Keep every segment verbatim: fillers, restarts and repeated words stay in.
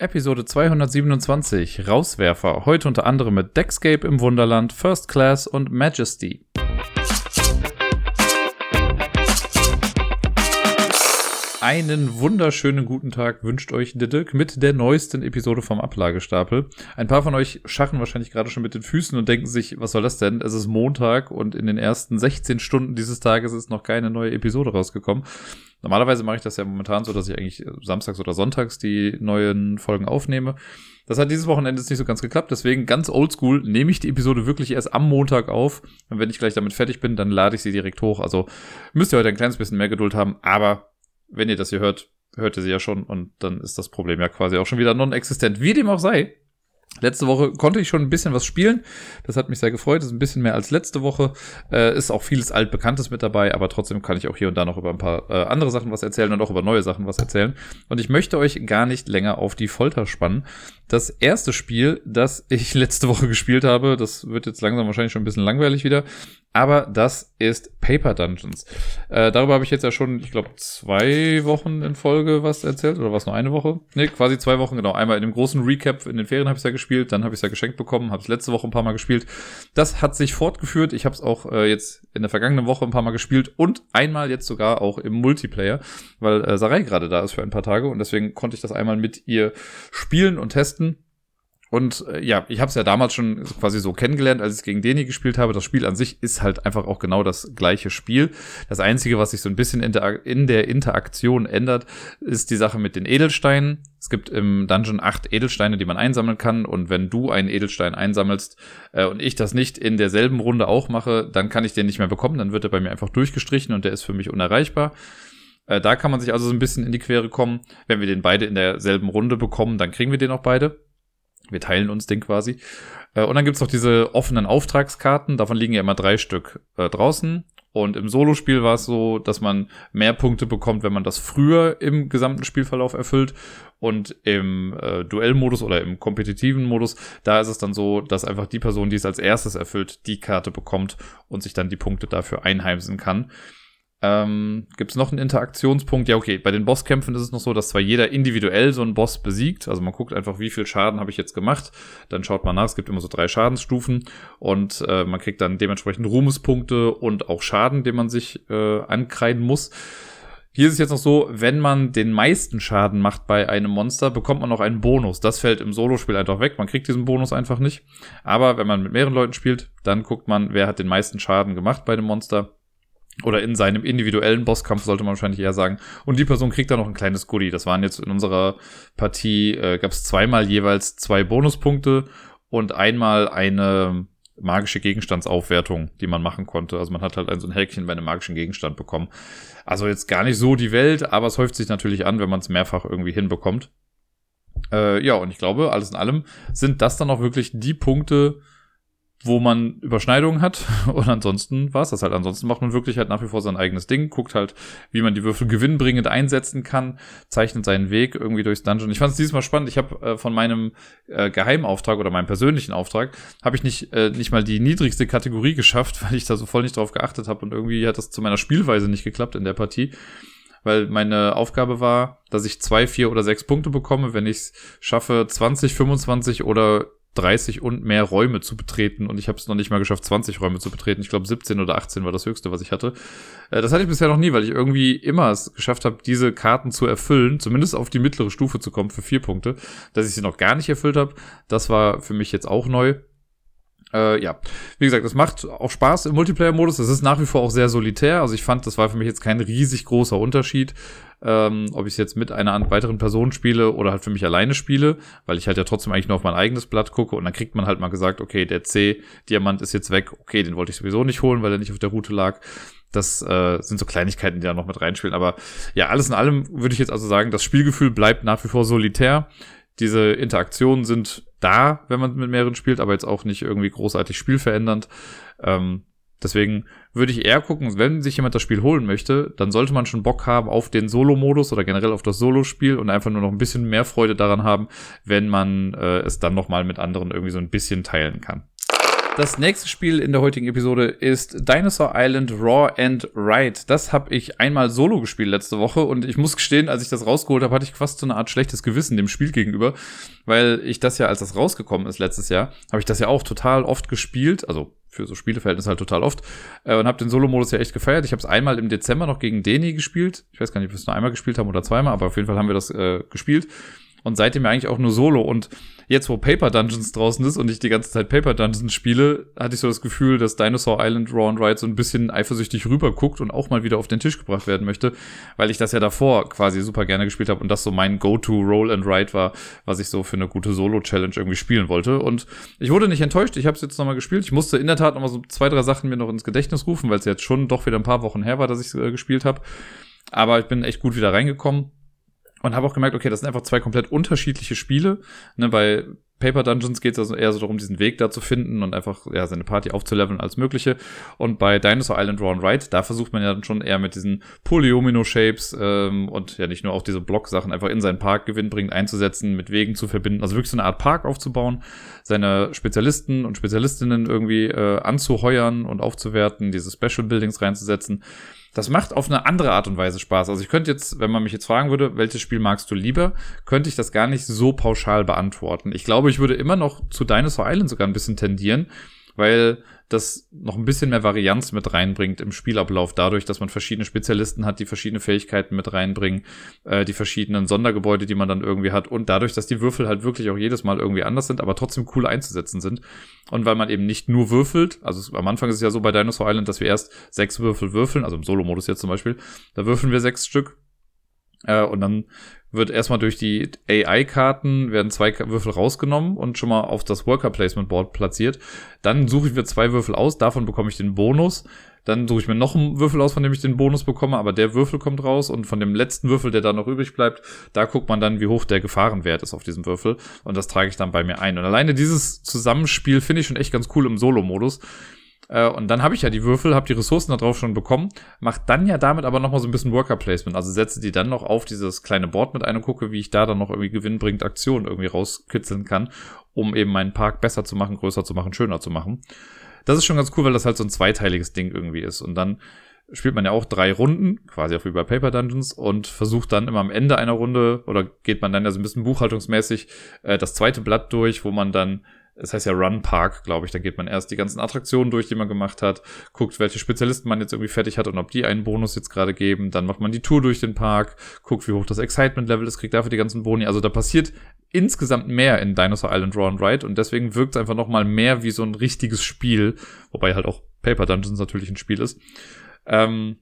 Episode zweihundertsiebenundzwanzig, Rauswerfer, heute unter anderem mit Deckscape im Wunderland, First Class und Majesty. Einen wunderschönen guten Tag wünscht euch der Dirk mit der neuesten Episode vom Ablagestapel. Ein paar von euch scharren wahrscheinlich gerade schon mit den Füßen und denken sich, was soll das denn? Es ist Montag und in den ersten sechzehn Stunden dieses Tages ist noch keine neue Episode rausgekommen. Normalerweise mache ich das ja momentan so, dass ich eigentlich samstags oder sonntags die neuen Folgen aufnehme. Das hat dieses Wochenende jetzt nicht so ganz geklappt, deswegen ganz oldschool nehme ich die Episode wirklich erst am Montag auf. Und wenn ich gleich damit fertig bin, dann lade ich sie direkt hoch. Also müsst ihr heute ein kleines bisschen mehr Geduld haben, aber wenn ihr das hier hört, hört ihr sie ja schon und dann ist das Problem ja quasi auch schon wieder non-existent. Wie dem auch sei, letzte Woche konnte ich schon ein bisschen was spielen. Das hat mich sehr gefreut, das ist ein bisschen mehr als letzte Woche. Äh, ist auch vieles Altbekanntes mit dabei, aber trotzdem kann ich auch hier und da noch über ein paar äh, andere Sachen was erzählen und auch über neue Sachen was erzählen. Und ich möchte euch gar nicht länger auf die Folter spannen. Das erste Spiel, das ich letzte Woche gespielt habe, das wird jetzt langsam wahrscheinlich schon ein bisschen langweilig wieder, aber das ist Paper Dungeons. Äh, darüber habe ich jetzt ja schon, ich glaube, zwei Wochen in Folge was erzählt, oder war es nur eine Woche? Nee, quasi zwei Wochen, genau. Einmal in dem großen Recap in den Ferien habe ich es ja gespielt, dann habe ich es ja geschenkt bekommen, habe es letzte Woche ein paar Mal gespielt. Das hat sich fortgeführt. Ich habe es auch äh, jetzt in der vergangenen Woche ein paar Mal gespielt und einmal jetzt sogar auch im Multiplayer, weil äh, Sarai gerade da ist für ein paar Tage und deswegen konnte ich das einmal mit ihr spielen und testen. Und äh, ja, ich habe es ja damals schon quasi so kennengelernt, als ich gegen Deni gespielt habe. Das Spiel an sich ist halt einfach auch genau das gleiche Spiel. Das Einzige, was sich so ein bisschen in der, in der Interaktion ändert, ist die Sache mit den Edelsteinen. Es gibt im Dungeon acht Edelsteine, die man einsammeln kann. Und wenn du einen Edelstein einsammelst äh, und ich das nicht in derselben Runde auch mache, dann kann ich den nicht mehr bekommen. Dann wird er bei mir einfach durchgestrichen und der ist für mich unerreichbar. Äh, da kann man sich also so ein bisschen in die Quere kommen. Wenn wir den beide in derselben Runde bekommen, dann kriegen wir den auch beide. Wir teilen uns den quasi. Und dann gibt's noch diese offenen Auftragskarten. Davon liegen ja immer drei Stück äh, draußen. Und im Solospiel war es so, dass man mehr Punkte bekommt, wenn man das früher im gesamten Spielverlauf erfüllt. Und im äh, Duellmodus oder im kompetitiven Modus, da ist es dann so, dass einfach die Person, die es als erstes erfüllt, die Karte bekommt und sich dann die Punkte dafür einheimsen kann. Ähm, gibt es noch einen Interaktionspunkt? Ja, okay, bei den Bosskämpfen ist es noch so, dass zwar jeder individuell so einen Boss besiegt, also man guckt einfach, wie viel Schaden habe ich jetzt gemacht, dann schaut man nach, es gibt immer so drei Schadensstufen und äh, man kriegt dann dementsprechend Ruhmespunkte und auch Schaden, den man sich äh, ankreiden muss. Hier ist es jetzt noch so, wenn man den meisten Schaden macht bei einem Monster, bekommt man noch einen Bonus. Das fällt im Solospiel einfach weg, man kriegt diesen Bonus einfach nicht, aber wenn man mit mehreren Leuten spielt, dann guckt man, wer hat den meisten Schaden gemacht bei dem Monster. Oder in seinem individuellen Bosskampf, sollte man wahrscheinlich eher sagen. Und die Person kriegt dann noch ein kleines Goodie. Das waren jetzt in unserer Partie, äh, gab es zweimal jeweils zwei Bonuspunkte und einmal eine magische Gegenstandsaufwertung, die man machen konnte. Also man hat halt ein, so ein Häkchen bei einem magischen Gegenstand bekommen. Also jetzt gar nicht so die Welt, aber es häuft sich natürlich an, wenn man es mehrfach irgendwie hinbekommt. Äh, ja, und ich glaube, alles in allem sind das dann auch wirklich die Punkte, wo man Überschneidungen hat und ansonsten war es das halt. Ansonsten macht man wirklich halt nach wie vor sein eigenes Ding, guckt halt, wie man die Würfel gewinnbringend einsetzen kann, zeichnet seinen Weg irgendwie durchs Dungeon. Ich fand es dieses Mal spannend. Ich habe äh, von meinem äh, Geheimauftrag oder meinem persönlichen Auftrag habe ich nicht äh, nicht mal die niedrigste Kategorie geschafft, weil ich da so voll nicht drauf geachtet habe und irgendwie hat das zu meiner Spielweise nicht geklappt in der Partie. Weil meine Aufgabe war, dass ich zwei, vier oder sechs Punkte bekomme, wenn ich es schaffe, zwanzig, fünfundzwanzig oder dreißig und mehr Räume zu betreten und ich habe es noch nicht mal geschafft, zwanzig Räume zu betreten. Ich glaube, siebzehn oder achtzehn war das Höchste, was ich hatte. Das hatte ich bisher noch nie, weil ich irgendwie immer es geschafft habe, diese Karten zu erfüllen, zumindest auf die mittlere Stufe zu kommen für vier Punkte. Dass ich sie noch gar nicht erfüllt habe, das war für mich jetzt auch neu. Äh, ja, wie gesagt, das macht auch Spaß im Multiplayer-Modus. Das ist nach wie vor auch sehr solitär. Also ich fand, das war für mich jetzt kein riesig großer Unterschied, ähm, ob ich es jetzt mit einer weiteren Person spiele oder halt für mich alleine spiele, weil ich halt ja trotzdem eigentlich nur auf mein eigenes Blatt gucke und dann kriegt man halt mal gesagt, okay, der C-Diamant ist jetzt weg. Okay, den wollte ich sowieso nicht holen, weil er nicht auf der Route lag. Das äh, sind so Kleinigkeiten, die da noch mit reinspielen. Aber ja, alles in allem würde ich jetzt also sagen, das Spielgefühl bleibt nach wie vor solitär. Diese Interaktionen sind da, wenn man mit mehreren spielt, aber jetzt auch nicht irgendwie großartig spielverändernd. Ähm, deswegen würde ich eher gucken, wenn sich jemand das Spiel holen möchte, dann sollte man schon Bock haben auf den Solo-Modus oder generell auf das Solo-Spiel und einfach nur noch ein bisschen mehr Freude daran haben, wenn man äh, es dann nochmal mit anderen irgendwie so ein bisschen teilen kann. Das nächste Spiel in der heutigen Episode ist Dinosaur Island Raw and Ride. Das habe ich einmal solo gespielt letzte Woche und ich muss gestehen, als ich das rausgeholt habe, hatte ich fast so eine Art schlechtes Gewissen dem Spiel gegenüber, weil ich das ja, als das rausgekommen ist letztes Jahr, habe ich das ja auch total oft gespielt, also für so Spieleverhältnisse halt total oft äh, und habe den Solo-Modus ja echt gefeiert. Ich habe es einmal im Dezember noch gegen Deni gespielt. Ich weiß gar nicht, ob wir es nur einmal gespielt haben oder zweimal, aber auf jeden Fall haben wir das äh, gespielt. Und seitdem ja eigentlich auch nur Solo. Und jetzt, wo Paper Dungeons draußen ist und ich die ganze Zeit Paper Dungeons spiele, hatte ich so das Gefühl, dass Dinosaur Island Raw and Ride so ein bisschen eifersüchtig rüberguckt und auch mal wieder auf den Tisch gebracht werden möchte, weil ich das ja davor quasi super gerne gespielt habe und das so mein Go-To Roll and Ride war, was ich so für eine gute Solo-Challenge irgendwie spielen wollte. Und ich wurde nicht enttäuscht, ich habe es jetzt nochmal gespielt. Ich musste in der Tat nochmal so zwei, drei Sachen mir noch ins Gedächtnis rufen, weil es jetzt schon doch wieder ein paar Wochen her war, dass ich es äh, gespielt habe. Aber ich bin echt gut wieder reingekommen. Und habe auch gemerkt, okay, das sind einfach zwei komplett unterschiedliche Spiele. Ne, bei Paper Dungeons geht es also eher so darum, diesen Weg da zu finden und einfach ja seine Party aufzuleveln als mögliche. Und bei Dinosaur Island Raw and Ride, da versucht man ja dann schon eher mit diesen Polyomino-Shapes ähm, und ja nicht nur auch diese Block-Sachen einfach in seinen Park gewinnbringend einzusetzen, mit Wegen zu verbinden, also wirklich so eine Art Park aufzubauen, seine Spezialisten und Spezialistinnen irgendwie äh, anzuheuern und aufzuwerten, diese Special Buildings reinzusetzen. Das macht auf eine andere Art und Weise Spaß. Also ich könnte jetzt, wenn man mich jetzt fragen würde, welches Spiel magst du lieber, könnte ich das gar nicht so pauschal beantworten. Ich glaube, ich würde immer noch zu Dinosaur Island sogar ein bisschen tendieren, weil das noch ein bisschen mehr Varianz mit reinbringt im Spielablauf, dadurch, dass man verschiedene Spezialisten hat, die verschiedene Fähigkeiten mit reinbringen, äh, die verschiedenen Sondergebäude, die man dann irgendwie hat und dadurch, dass die Würfel halt wirklich auch jedes Mal irgendwie anders sind, aber trotzdem cool einzusetzen sind. Und weil man eben nicht nur würfelt, also es, am Anfang ist es ja so bei Dinosaur Island, dass wir erst sechs Würfel würfeln, also im Solo-Modus jetzt zum Beispiel, da würfeln wir sechs Stück. Und dann wird erstmal durch die A I-Karten werden zwei Würfel rausgenommen und schon mal auf das Worker-Placement-Board platziert. Dann suche ich mir zwei Würfel aus, davon bekomme ich den Bonus. Dann suche ich mir noch einen Würfel aus, von dem ich den Bonus bekomme, aber der Würfel kommt raus und von dem letzten Würfel, der da noch übrig bleibt, da guckt man dann, wie hoch der Gefahrenwert ist auf diesem Würfel und das trage ich dann bei mir ein. Und alleine dieses Zusammenspiel finde ich schon echt ganz cool im Solo-Modus. Und dann habe ich ja die Würfel, habe die Ressourcen da drauf schon bekommen, mache dann ja damit aber nochmal so ein bisschen Worker-Placement. Also setze die dann noch auf dieses kleine Board mit ein und gucke, wie ich da dann noch irgendwie gewinnbringend Aktionen irgendwie rauskitzeln kann, um eben meinen Park besser zu machen, größer zu machen, schöner zu machen. Das ist schon ganz cool, weil das halt so ein zweiteiliges Ding irgendwie ist. Und dann spielt man ja auch drei Runden, quasi auch wie bei Paper Dungeons, und versucht dann immer am Ende einer Runde, oder geht man dann ja so ein bisschen buchhaltungsmäßig äh, das zweite Blatt durch, wo man dann, das heißt ja Run Park, glaube ich, da geht man erst die ganzen Attraktionen durch, die man gemacht hat, guckt, welche Spezialisten man jetzt irgendwie fertig hat und ob die einen Bonus jetzt gerade geben, dann macht man die Tour durch den Park, guckt, wie hoch das Excitement-Level ist, kriegt dafür die ganzen Boni, also da passiert insgesamt mehr in Dinosaur Island Raw and Ride und deswegen wirkt es einfach nochmal mehr wie so ein richtiges Spiel, wobei halt auch Paper Dungeons natürlich ein Spiel ist. Ähm,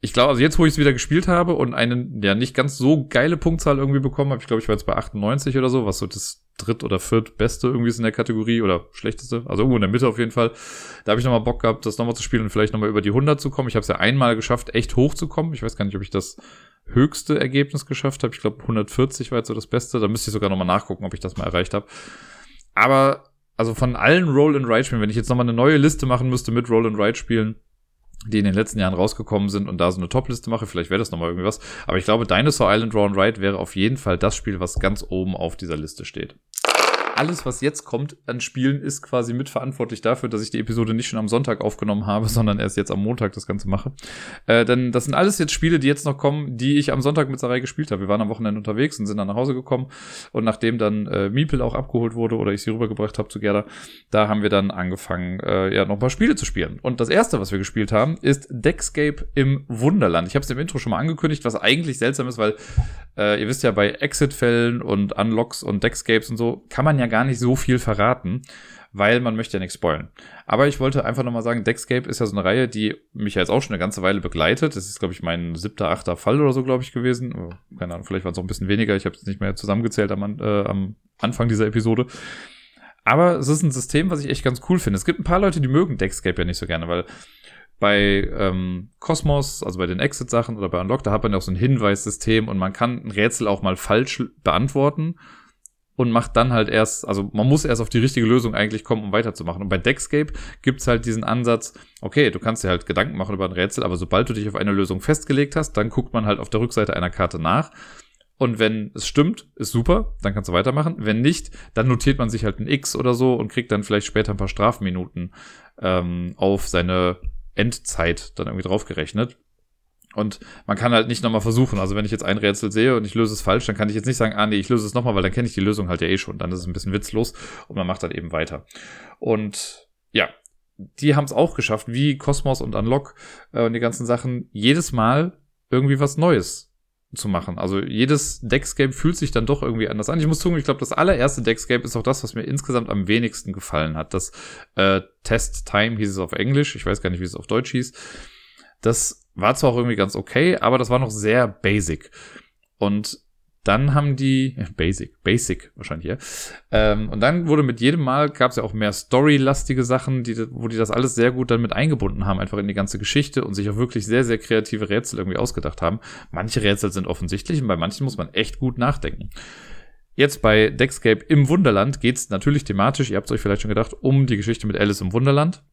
ich glaube, also jetzt, wo ich es wieder gespielt habe und eine ja nicht ganz so geile Punktzahl irgendwie bekommen habe, ich glaube, ich war jetzt bei achtundneunzig oder so, was so das dritt- oder viertbeste irgendwie ist in der Kategorie oder schlechteste, also irgendwo in der Mitte auf jeden Fall. Da habe ich nochmal Bock gehabt, das nochmal zu spielen und vielleicht nochmal über die hundert zu kommen. Ich habe es ja einmal geschafft, echt hochzukommen. Ich weiß gar nicht, ob ich das höchste Ergebnis geschafft habe. Ich glaube, hundertvierzig war jetzt so das Beste. Da müsste ich sogar nochmal nachgucken, ob ich das mal erreicht habe. Aber also von allen Roll-and-Ride-Spielen, wenn ich jetzt nochmal eine neue Liste machen müsste mit Roll-and-Ride-Spielen, die in den letzten Jahren rausgekommen sind und da so eine Top-Liste mache, vielleicht wäre das nochmal irgendwie was. Aber ich glaube, Dinosaur Island Raw and Ride wäre auf jeden Fall das Spiel, was ganz oben auf dieser Liste steht. Alles, was jetzt kommt an Spielen, ist quasi mitverantwortlich dafür, dass ich die Episode nicht schon am Sonntag aufgenommen habe, sondern erst jetzt am Montag das Ganze mache. Äh, denn das sind alles jetzt Spiele, die jetzt noch kommen, die ich am Sonntag mit Sarai gespielt habe. Wir waren am Wochenende unterwegs und sind dann nach Hause gekommen. Und nachdem dann äh, Miepel auch abgeholt wurde oder ich sie rübergebracht habe zu Gerda, da haben wir dann angefangen, äh, ja, noch ein paar Spiele zu spielen. Und das erste, was wir gespielt haben, ist Deckscape im Wunderland. Ich habe es im Intro schon mal angekündigt, was eigentlich seltsam ist, weil äh, ihr wisst ja, bei Exit-Fällen und Unlocks und Deckscapes und so kann man ja gar nicht so viel verraten, weil man möchte ja nichts spoilen. Aber ich wollte einfach nochmal sagen, Deckscape ist ja so eine Reihe, die mich ja jetzt auch schon eine ganze Weile begleitet. Das ist, glaube ich, mein siebter, achter Fall oder so, glaube ich, gewesen. Oh, keine Ahnung, vielleicht war es auch ein bisschen weniger. Ich habe es nicht mehr zusammengezählt am, äh, am Anfang dieser Episode. Aber es ist ein System, was ich echt ganz cool finde. Es gibt ein paar Leute, die mögen Deckscape ja nicht so gerne, weil bei ähm, Cosmos, also bei den Exit-Sachen oder bei Unlock, da hat man ja auch so ein Hinweissystem und man kann ein Rätsel auch mal falsch beantworten. Und macht dann halt erst, also man muss erst auf die richtige Lösung eigentlich kommen, um weiterzumachen. Und bei Deckscape gibt's halt diesen Ansatz, okay, du kannst dir halt Gedanken machen über ein Rätsel, aber sobald du dich auf eine Lösung festgelegt hast, dann guckt man halt auf der Rückseite einer Karte nach, Und wenn es stimmt, ist super, dann kannst du weitermachen. Wenn nicht, dann notiert man sich halt ein X oder so und kriegt dann vielleicht später ein paar Strafminuten ähm, auf seine Endzeit dann irgendwie draufgerechnet. Und man kann halt nicht nochmal versuchen. Also wenn ich jetzt ein Rätsel sehe und ich löse es falsch, dann kann ich jetzt nicht sagen, ah nee, ich löse es nochmal, weil dann kenne ich die Lösung halt ja eh schon. Dann ist es ein bisschen witzlos und man macht dann eben weiter. Und ja, die haben es auch geschafft, wie Kosmos und Unlock äh, und die ganzen Sachen, jedes Mal irgendwie was Neues zu machen. Also jedes Deckscape fühlt sich dann doch irgendwie anders an. Ich muss zugeben, ich glaube, das allererste Deckscape ist auch das, was mir insgesamt am wenigsten gefallen hat. Das äh, Test Time hieß es auf Englisch. Ich weiß gar nicht, wie es auf Deutsch hieß. Das war zwar auch irgendwie ganz okay, aber das war noch sehr basic. Und dann haben die, basic, basic wahrscheinlich, ja. Ähm, und dann wurde mit jedem Mal, gab es ja auch mehr storylastige Sachen, die, wo die das alles sehr gut dann mit eingebunden haben, einfach in die ganze Geschichte und sich auch wirklich sehr, sehr kreative Rätsel irgendwie ausgedacht haben. Manche Rätsel sind offensichtlich und bei manchen muss man echt gut nachdenken. Jetzt bei Deckscape im Wunderland geht's natürlich thematisch, ihr habt es euch vielleicht schon gedacht, um die Geschichte mit Alice im Wunderland.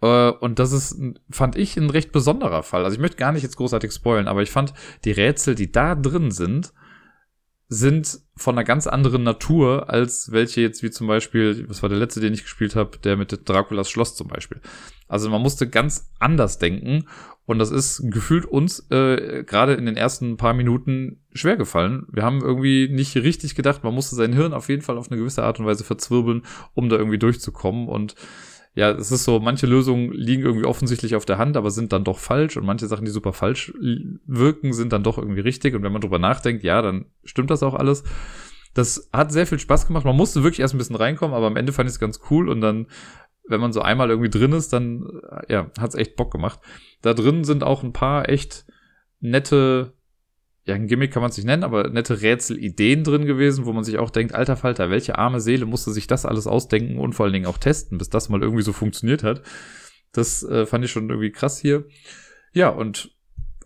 Und das ist, fand ich, ein recht besonderer Fall. Also ich möchte gar nicht jetzt großartig spoilen, aber ich fand, die Rätsel, die da drin sind, sind von einer ganz anderen Natur als welche jetzt wie zum Beispiel, was war der letzte, den ich gespielt habe, der mit Draculas Schloss zum Beispiel. Also man musste ganz anders denken und das ist gefühlt uns äh, gerade in den ersten paar Minuten schwer gefallen. Wir haben irgendwie nicht richtig gedacht, man musste sein Hirn auf jeden Fall auf eine gewisse Art und Weise verzwirbeln, um da irgendwie durchzukommen und ja, es ist so, manche Lösungen liegen irgendwie offensichtlich auf der Hand, aber sind dann doch falsch und manche Sachen, die super falsch wirken, sind dann doch irgendwie richtig und wenn man drüber nachdenkt, ja, dann stimmt das auch alles. Das hat sehr viel Spaß gemacht, man musste wirklich erst ein bisschen reinkommen, aber am Ende fand ich es ganz cool und dann, wenn man so einmal irgendwie drin ist, dann, ja, hat es echt Bock gemacht. Da drin sind auch ein paar echt nette, ja, ein Gimmick kann man es nicht nennen, aber nette Rätselideen drin gewesen, wo man sich auch denkt, alter Falter, welche arme Seele musste sich das alles ausdenken und vor allen Dingen auch testen, bis das mal irgendwie so funktioniert hat. Das äh, fand ich schon irgendwie krass hier. Ja, und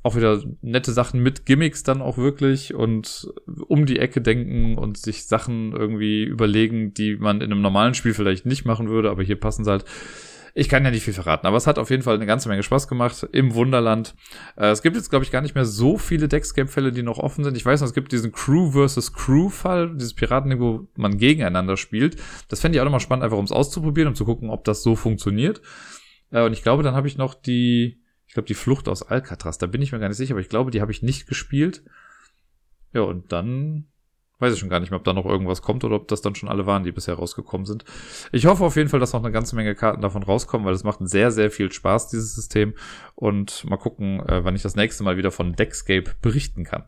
auch wieder nette Sachen mit Gimmicks dann auch wirklich und um die Ecke denken und sich Sachen irgendwie überlegen, die man in einem normalen Spiel vielleicht nicht machen würde, aber hier passen sie halt. Ich kann ja nicht viel verraten, aber es hat auf jeden Fall eine ganze Menge Spaß gemacht im Wunderland. Äh, es gibt jetzt, glaube ich, gar nicht mehr so viele Deckscape-Fälle, die noch offen sind. Ich weiß noch, es gibt diesen Crew-versus-Crew-Fall, dieses Piraten, wo man gegeneinander spielt. Das fände ich auch nochmal spannend, einfach um es auszuprobieren, um zu gucken, ob das so funktioniert. Äh, und ich glaube, dann habe ich noch die, ich glaube, die Flucht aus Alcatraz. Da bin ich mir gar nicht sicher, aber ich glaube, die habe ich nicht gespielt. Ja, und dann weiß ich schon gar nicht mehr, ob da noch irgendwas kommt oder ob das dann schon alle waren, die bisher rausgekommen sind. Ich hoffe auf jeden Fall, dass noch eine ganze Menge Karten davon rauskommen, weil es macht sehr, sehr viel Spaß, dieses System. Und mal gucken, wann ich das nächste Mal wieder von Deckscape berichten kann.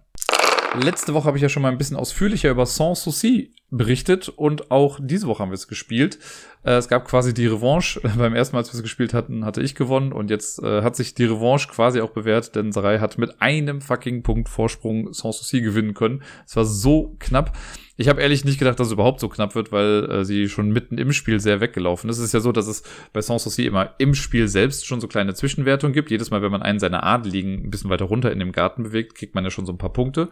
Letzte Woche habe ich ja schon mal ein bisschen ausführlicher über Sans Souci berichtet und auch diese Woche haben wir es gespielt. Es gab quasi die Revanche. Beim ersten Mal, als wir es gespielt hatten, hatte ich gewonnen und jetzt hat sich die Revanche quasi auch bewährt, denn Sarai hat mit einem fucking Punkt Vorsprung Sans Souci gewinnen können. Es war so knapp. Ich habe ehrlich nicht gedacht, dass es überhaupt so knapp wird, weil äh, sie schon mitten im Spiel sehr weggelaufen ist. Es ist ja so, dass es bei Sans Souci immer im Spiel selbst schon so kleine Zwischenwertungen gibt. Jedes Mal, wenn man einen seiner Adeligen ein bisschen weiter runter in dem Garten bewegt, kriegt man ja schon so ein paar Punkte.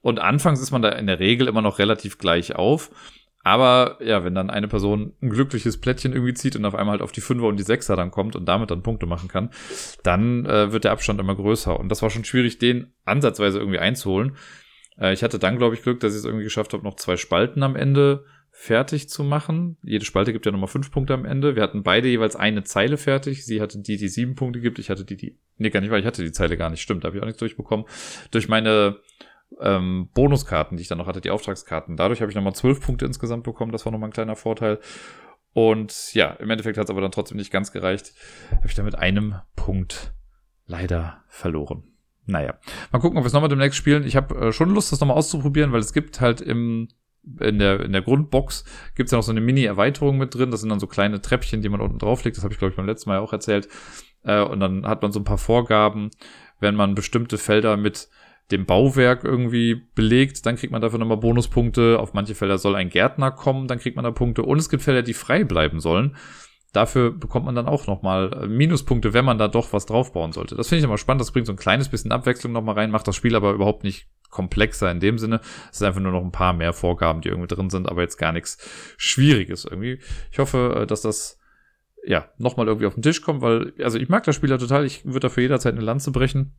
Und anfangs ist man da in der Regel immer noch relativ gleich auf. Aber ja, wenn dann eine Person ein glückliches Plättchen irgendwie zieht und auf einmal halt auf die Fünfer und die Sechser dann kommt und damit dann Punkte machen kann, dann äh, wird der Abstand immer größer. Und das war schon schwierig, den ansatzweise irgendwie einzuholen. Ich hatte dann, glaube ich, Glück, dass ich es irgendwie geschafft habe, noch zwei Spalten am Ende fertig zu machen. Jede Spalte gibt ja nochmal fünf Punkte am Ende. Wir hatten beide jeweils eine Zeile fertig. Sie hatte die, die sieben Punkte gibt. Ich hatte die, die... Nee, gar nicht, weil ich hatte die Zeile gar nicht. Stimmt, da habe ich auch nichts durchbekommen. Durch meine ähm, Bonuskarten, die ich dann noch hatte, die Auftragskarten. Dadurch habe ich nochmal zwölf Punkte insgesamt bekommen. Das war nochmal ein kleiner Vorteil. Und ja, im Endeffekt hat es aber dann trotzdem nicht ganz gereicht. Habe ich dann mit einem Punkt leider verloren. Naja, mal gucken, ob wir es nochmal demnächst spielen. Ich habe äh, schon Lust, das nochmal auszuprobieren, weil es gibt halt im in der in der Grundbox gibt es ja noch so eine Mini-Erweiterung mit drin. Das sind dann so kleine Treppchen, die man unten drauflegt. Das habe ich, glaube ich, beim letzten Mal ja auch erzählt. Äh, und dann hat man so ein paar Vorgaben, wenn man bestimmte Felder mit dem Bauwerk irgendwie belegt, dann kriegt man dafür nochmal Bonuspunkte. Auf manche Felder soll ein Gärtner kommen, dann kriegt man da Punkte. Und es gibt Felder, die frei bleiben sollen. Dafür bekommt man dann auch nochmal Minuspunkte, wenn man da doch was draufbauen sollte. Das finde ich immer spannend. Das bringt so ein kleines bisschen Abwechslung nochmal rein, macht das Spiel aber überhaupt nicht komplexer in dem Sinne. Es ist einfach nur noch ein paar mehr Vorgaben, die irgendwie drin sind, aber jetzt gar nichts Schwieriges irgendwie. Ich hoffe, dass das ja nochmal irgendwie auf den Tisch kommt, weil, also ich mag das Spiel ja total. Ich würde dafür jederzeit eine Lanze brechen.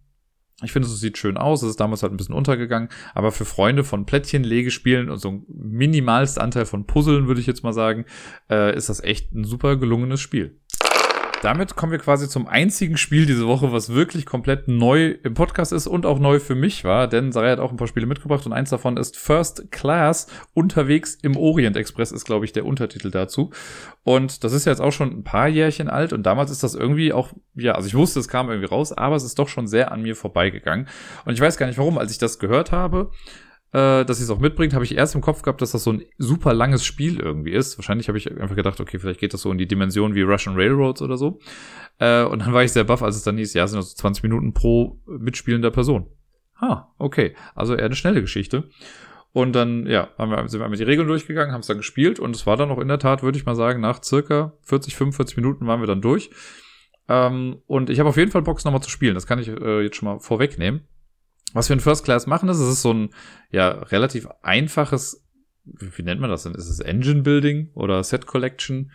Ich finde, es sieht schön aus. Es ist damals halt ein bisschen untergegangen. Aber für Freunde von Plättchen, Legespielen und so ein minimalster Anteil von Puzzeln, würde ich jetzt mal sagen, äh, ist das echt ein super gelungenes Spiel. Damit kommen wir quasi zum einzigen Spiel diese Woche, was wirklich komplett neu im Podcast ist und auch neu für mich war, denn Sarai hat auch ein paar Spiele mitgebracht und eins davon ist First Class, unterwegs im Orient Express ist, glaube ich, der Untertitel dazu. Und das ist jetzt auch schon ein paar Jährchen alt und damals ist das irgendwie auch, ja, also ich wusste, es kam irgendwie raus, aber es ist doch schon sehr an mir vorbeigegangen. Und ich weiß gar nicht warum, als ich das gehört habe, Äh, dass sie es auch mitbringt, habe ich erst im Kopf gehabt, dass das so ein super langes Spiel irgendwie ist. Wahrscheinlich habe ich einfach gedacht, okay, vielleicht geht das so in die Dimension wie Russian Railroads oder so. Äh, und dann war ich sehr baff, als es dann hieß, ja, sind also zwanzig Minuten pro mitspielender Person. Ah, okay. Also eher eine schnelle Geschichte. Und dann, ja, haben wir, sind wir einmal die Regeln durchgegangen, haben es dann gespielt und es war dann auch in der Tat, würde ich mal sagen, nach circa vierzig, fünfundvierzig Minuten waren wir dann durch. Ähm, und ich habe auf jeden Fall Bock, nochmal zu spielen. Das kann ich äh, jetzt schon mal vorwegnehmen. Was wir in First Class machen, ist, es ist so ein, ja, relativ einfaches, wie nennt man das denn? Ist es Engine Building oder Set Collection?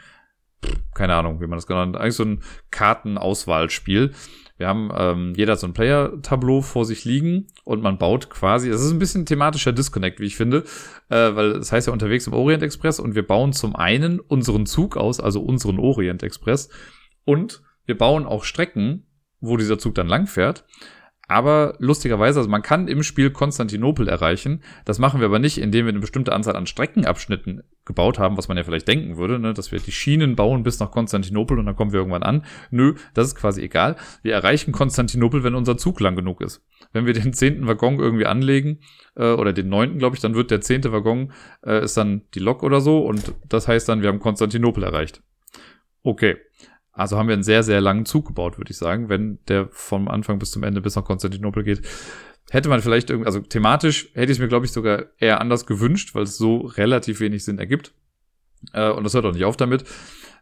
Pff, keine Ahnung, wie man das genannt hat. Eigentlich so ein Kartenauswahlspiel. Wir haben, ähm, jeder hat so ein Player-Tableau vor sich liegen und man baut quasi, es ist ein bisschen thematischer Disconnect, wie ich finde, äh, weil es heißt ja unterwegs im Orient Express und wir bauen zum einen unseren Zug aus, also unseren Orient Express und wir bauen auch Strecken, wo dieser Zug dann langfährt. Aber lustigerweise, also man kann im Spiel Konstantinopel erreichen. Das machen wir aber nicht, indem wir eine bestimmte Anzahl an Streckenabschnitten gebaut haben, was man ja vielleicht denken würde, ne? Dass wir die Schienen bauen bis nach Konstantinopel und dann kommen wir irgendwann an. Nö, das ist quasi egal. Wir erreichen Konstantinopel, wenn unser Zug lang genug ist. Wenn wir den zehnten Waggon irgendwie anlegen, äh, oder den neunten, glaube ich, dann wird der zehnte Waggon, äh, ist dann die Lok oder so. Und das heißt dann, wir haben Konstantinopel erreicht. Okay. Also haben wir einen sehr, sehr langen Zug gebaut, würde ich sagen, wenn der vom Anfang bis zum Ende bis nach Konstantinopel geht. Hätte man vielleicht irgendwie, also thematisch hätte ich es mir, glaube ich, sogar eher anders gewünscht, weil es so relativ wenig Sinn ergibt. Äh, und das hört auch nicht auf damit,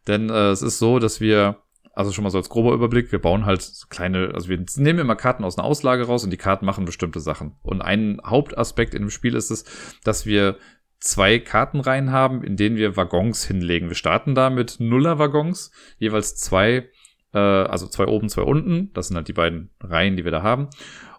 denn äh, es ist so, dass wir, also schon mal so als grober Überblick, wir bauen halt so kleine, also wir nehmen immer Karten aus einer Auslage raus und die Karten machen bestimmte Sachen. Und ein Hauptaspekt in dem Spiel ist es, dass wir zwei Kartenreihen haben, in denen wir Waggons hinlegen. Wir starten da mit Nuller-Waggons, jeweils zwei, äh, also zwei oben, zwei unten. Das sind halt die beiden Reihen, die wir da haben.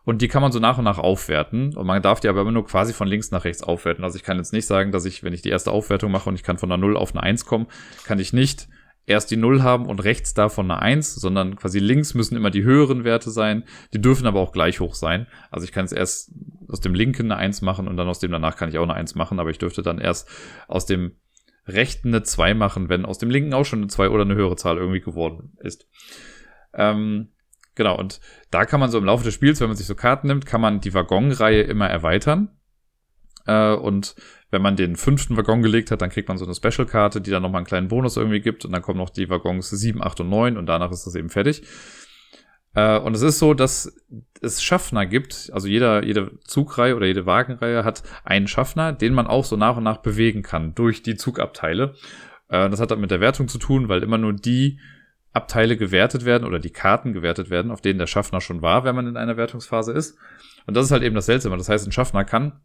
Und die kann man so nach und nach aufwerten. Und man darf die aber immer nur quasi von links nach rechts aufwerten. Also ich kann jetzt nicht sagen, dass ich, wenn ich die erste Aufwertung mache und ich kann von einer Null auf eine Eins kommen, kann ich nicht erst die Null haben und rechts davon eine Eins, sondern quasi links müssen immer die höheren Werte sein. Die dürfen aber auch gleich hoch sein. Also ich kann es erst aus dem linken eine Eins machen und dann aus dem danach kann ich auch eine Eins machen, aber ich dürfte dann erst aus dem rechten eine zwei machen, wenn aus dem linken auch schon eine zwei oder eine höhere Zahl irgendwie geworden ist. Ähm, genau, und da kann man so im Laufe des Spiels, wenn man sich so Karten nimmt, kann man die Waggonreihe immer erweitern. Äh, und wenn man den fünften Waggon gelegt hat, dann kriegt man so eine Special-Karte, die dann nochmal einen kleinen Bonus irgendwie gibt und dann kommen noch die Waggons sieben, acht und neun und danach ist das eben fertig. Und es ist so, dass es Schaffner gibt, also jeder, jede Zugreihe oder jede Wagenreihe hat einen Schaffner, den man auch so nach und nach bewegen kann durch die Zugabteile. Das hat dann mit der Wertung zu tun, weil immer nur die Abteile gewertet werden oder die Karten gewertet werden, auf denen der Schaffner schon war, wenn man in einer Wertungsphase ist. Und das ist halt eben das Seltsame. Das heißt, ein Schaffner kann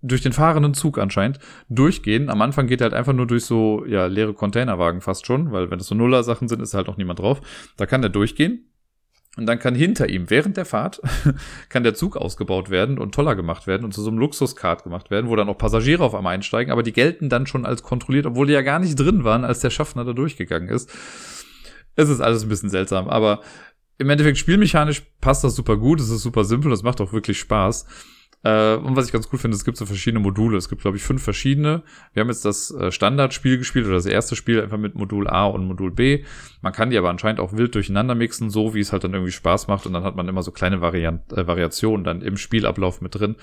durch den fahrenden Zug anscheinend durchgehen. Am Anfang geht er halt einfach nur durch so, ja, leere Containerwagen fast schon, weil wenn das so Nuller-Sachen sind, ist halt noch niemand drauf. Da kann er durchgehen. Und dann kann hinter ihm, während der Fahrt, kann der Zug ausgebaut werden und toller gemacht werden und zu so einem Luxuscard gemacht werden, wo dann auch Passagiere auf einmal einsteigen, aber die gelten dann schon als kontrolliert, obwohl die ja gar nicht drin waren, als der Schaffner da durchgegangen ist. Es ist alles ein bisschen seltsam, aber im Endeffekt spielmechanisch passt das super gut, es ist super simpel, es macht auch wirklich Spaß. Und was ich ganz cool finde, es gibt so verschiedene Module. Es gibt, glaube ich, fünf verschiedene. Wir haben jetzt das Standardspiel gespielt oder das erste Spiel einfach mit Modul A und Modul B. Man kann die aber anscheinend auch wild durcheinander mixen, so wie es halt dann irgendwie Spaß macht. Und dann hat man immer so kleine Variant- äh, Variationen dann im Spielablauf mit drin.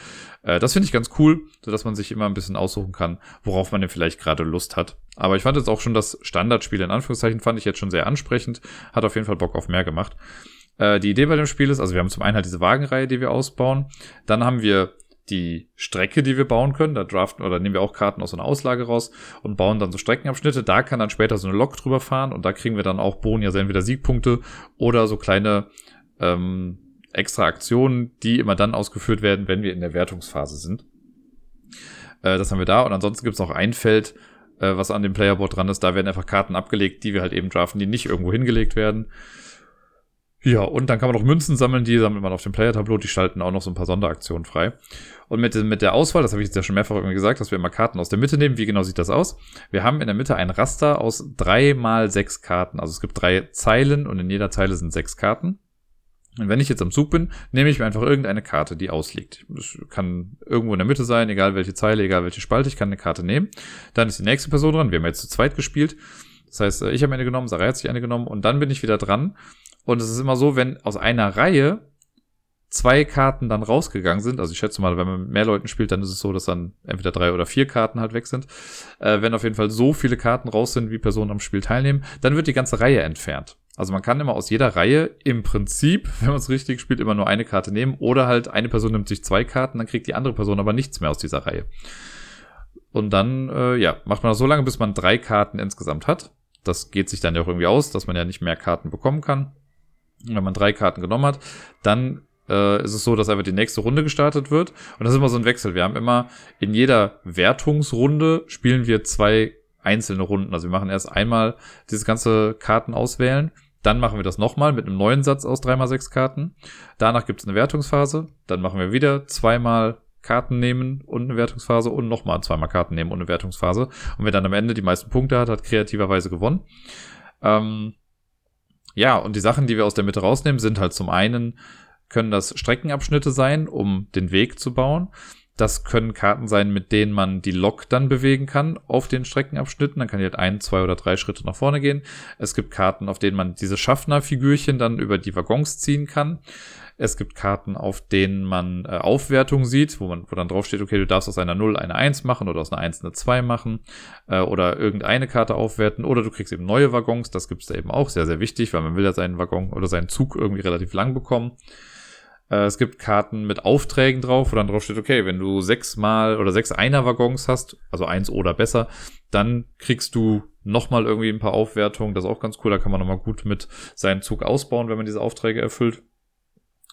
Äh, das finde ich ganz cool, sodass man sich immer ein bisschen aussuchen kann, worauf man denn vielleicht gerade Lust hat. Aber ich fand jetzt auch schon das Standardspiel, in Anführungszeichen, fand ich jetzt schon sehr ansprechend. Hat auf jeden Fall Bock auf mehr gemacht. Die Idee bei dem Spiel ist, also wir haben zum einen halt diese Wagenreihe, die wir ausbauen. Dann haben wir die Strecke, die wir bauen können. Da draften oder nehmen wir auch Karten aus einer Auslage raus und bauen dann so Streckenabschnitte. Da kann dann später so eine Lok drüber fahren und da kriegen wir dann auch Boni, also entweder Siegpunkte oder so kleine ähm, extra Aktionen, die immer dann ausgeführt werden, wenn wir in der Wertungsphase sind. Äh, das haben wir da und ansonsten gibt es noch ein Feld, äh, was an dem Playerboard dran ist. Da werden einfach Karten abgelegt, die wir halt eben draften, die nicht irgendwo hingelegt werden. Ja, und dann kann man auch Münzen sammeln, die sammelt man auf dem Player-Tableau, die schalten auch noch so ein paar Sonderaktionen frei. Und mit, mit der Auswahl, das habe ich jetzt ja schon mehrfach irgendwie gesagt, dass wir immer Karten aus der Mitte nehmen. Wie genau sieht das aus? Wir haben in der Mitte ein Raster aus drei mal sechs Karten. Also es gibt drei Zeilen und in jeder Zeile sind sechs Karten. Und wenn ich jetzt am Zug bin, nehme ich mir einfach irgendeine Karte, die ausliegt. Das kann irgendwo in der Mitte sein, egal welche Zeile, egal welche Spalte, ich kann eine Karte nehmen. Dann ist die nächste Person dran, wir haben jetzt zu zweit gespielt. Das heißt, ich habe eine genommen, Sarah hat sich eine genommen und dann bin ich wieder dran. Und es ist immer so, wenn aus einer Reihe zwei Karten dann rausgegangen sind, also ich schätze mal, wenn man mit mehr Leuten spielt, dann ist es so, dass dann entweder drei oder vier Karten halt weg sind. Äh, wenn auf jeden Fall so viele Karten raus sind, wie Personen am Spiel teilnehmen, dann wird die ganze Reihe entfernt. Also man kann immer aus jeder Reihe im Prinzip, wenn man es richtig spielt, immer nur eine Karte nehmen oder halt eine Person nimmt sich zwei Karten, dann kriegt die andere Person aber nichts mehr aus dieser Reihe. Und dann, äh, ja, macht man das so lange, bis man drei Karten insgesamt hat. Das geht sich dann ja auch irgendwie aus, dass man ja nicht mehr Karten bekommen kann. Wenn man drei Karten genommen hat, dann äh, ist es so, dass einfach die nächste Runde gestartet wird. Und das ist immer so ein Wechsel. Wir haben immer in jeder Wertungsrunde spielen wir zwei einzelne Runden. Also wir machen erst einmal dieses ganze Karten auswählen. Dann machen wir das nochmal mit einem neuen Satz aus drei mal sechs Karten. Danach gibt es eine Wertungsphase. Dann machen wir wieder zweimal Karten nehmen und eine Wertungsphase und nochmal zweimal Karten nehmen und eine Wertungsphase. Und wer dann am Ende die meisten Punkte hat, hat kreativerweise gewonnen. Ähm, Ja, und die Sachen, die wir aus der Mitte rausnehmen, sind halt zum einen, können das Streckenabschnitte sein, um den Weg zu bauen. Das können Karten sein, mit denen man die Lok dann bewegen kann auf den Streckenabschnitten. Dann kann die halt ein, zwei oder drei Schritte nach vorne gehen. Es gibt Karten, auf denen man diese Schaffnerfigürchen dann über die Waggons ziehen kann. Es gibt Karten, auf denen man äh, Aufwertungen sieht, wo man wo dann draufsteht, okay, du darfst aus einer null eine eins machen oder aus einer eins eine zwei machen äh, oder irgendeine Karte aufwerten oder du kriegst eben neue Waggons. Das gibt's da eben auch, sehr, sehr wichtig, weil man will ja seinen Waggon oder seinen Zug irgendwie relativ lang bekommen. Äh, es gibt Karten mit Aufträgen drauf, wo dann draufsteht, okay, wenn du sechs mal oder sechs einer Waggons hast, also eins oder besser, dann kriegst du nochmal irgendwie ein paar Aufwertungen. Das ist auch ganz cool, da kann man nochmal gut mit seinem Zug ausbauen, wenn man diese Aufträge erfüllt.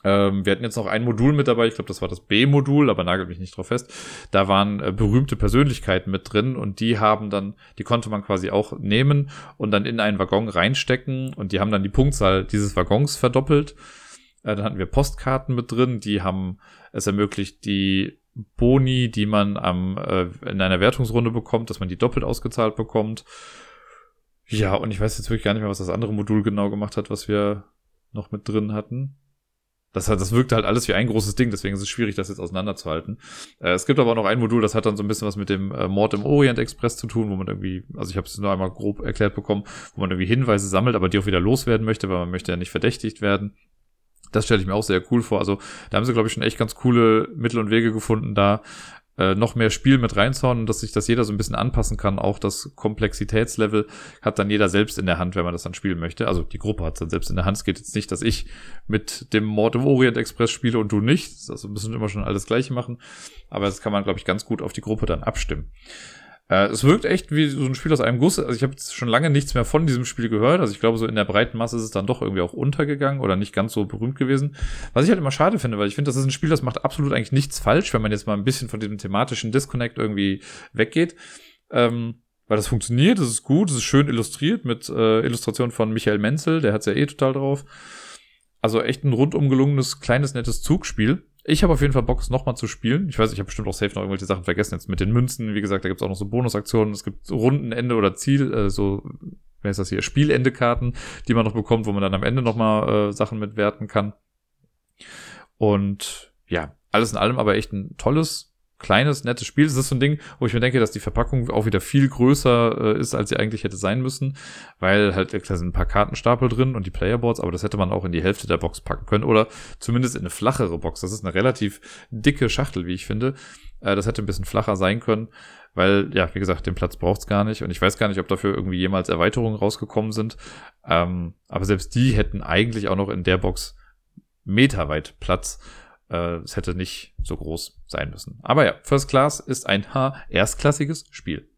Wir hatten jetzt noch ein Modul mit dabei, ich glaube, das war das B-Modul, aber nagelt mich nicht drauf fest. Da waren äh, berühmte Persönlichkeiten mit drin und die haben dann, die konnte man quasi auch nehmen und dann in einen Waggon reinstecken und die haben dann die Punktzahl dieses Waggons verdoppelt. Äh, dann hatten wir Postkarten mit drin, die haben es ermöglicht, die Boni, die man am äh, in einer Wertungsrunde bekommt, dass man die doppelt ausgezahlt bekommt. Ja, und ich weiß jetzt wirklich gar nicht mehr, was das andere Modul genau gemacht hat, was wir noch mit drin hatten. Das, das wirkt halt alles wie ein großes Ding, deswegen ist es schwierig, das jetzt auseinanderzuhalten. Äh, es gibt aber auch noch ein Modul, das hat dann so ein bisschen was mit dem äh, Mord im Orient Express zu tun, wo man irgendwie, also ich habe es nur einmal grob erklärt bekommen, wo man irgendwie Hinweise sammelt, aber die auch wieder loswerden möchte, weil man möchte ja nicht verdächtigt werden. Das stelle ich mir auch sehr cool vor. Also da haben sie, glaube ich, schon echt ganz coole Mittel und Wege gefunden, da äh, noch mehr Spiel mit reinzuhauen und dass sich das jeder so ein bisschen anpassen kann. Auch das Komplexitätslevel hat dann jeder selbst in der Hand, wenn man das dann spielen möchte. Also die Gruppe hat es dann selbst in der Hand. Es geht jetzt nicht, dass ich mit dem Mord im Orient Express spiele und du nicht. Also müssen wir immer schon alles Gleiche machen. Aber das kann man, glaube ich, ganz gut auf die Gruppe dann abstimmen. Äh, es wirkt echt wie so ein Spiel aus einem Guss. Also ich habe jetzt schon lange nichts mehr von diesem Spiel gehört. Also ich glaube, so in der breiten Masse ist es dann doch irgendwie auch untergegangen oder nicht ganz so berühmt gewesen. Was ich halt immer schade finde, weil ich finde, das ist ein Spiel, das macht absolut eigentlich nichts falsch, wenn man jetzt mal ein bisschen von diesem thematischen Disconnect irgendwie weggeht. Ähm, weil das funktioniert, es ist gut, es ist schön illustriert mit äh, Illustrationen von Michael Menzel, der hat's ja eh total drauf. Also echt ein rundum gelungenes, kleines, nettes Zugspiel. Ich habe auf jeden Fall Bock, es nochmal zu spielen. Ich weiß, ich habe bestimmt auch safe noch irgendwelche Sachen vergessen. Jetzt mit den Münzen, wie gesagt, da gibt es auch noch so Bonusaktionen. Es gibt Rundenende oder Ziel, äh, so, wer ist das hier, Spielende-Karten, die man noch bekommt, wo man dann am Ende nochmal äh, Sachen mitwerten kann. Und ja, alles in allem aber echt ein tolles, kleines, nettes Spiel. Es ist so ein Ding, wo ich mir denke, dass die Verpackung auch wieder viel größer äh, ist, als sie eigentlich hätte sein müssen. Weil halt, da sind ein paar Kartenstapel drin und die Playerboards, aber das hätte man auch in die Hälfte der Box packen können. Oder zumindest in eine flachere Box. Das ist eine relativ dicke Schachtel, wie ich finde. Äh, das hätte ein bisschen flacher sein können. Weil, ja, wie gesagt, den Platz braucht's gar nicht. Und ich weiß gar nicht, ob dafür irgendwie jemals Erweiterungen rausgekommen sind. Ähm, aber selbst die hätten eigentlich auch noch in der Box meterweit Platz. Es hätte nicht so groß sein müssen. Aber ja, First Class ist ein H erstklassiges Spiel.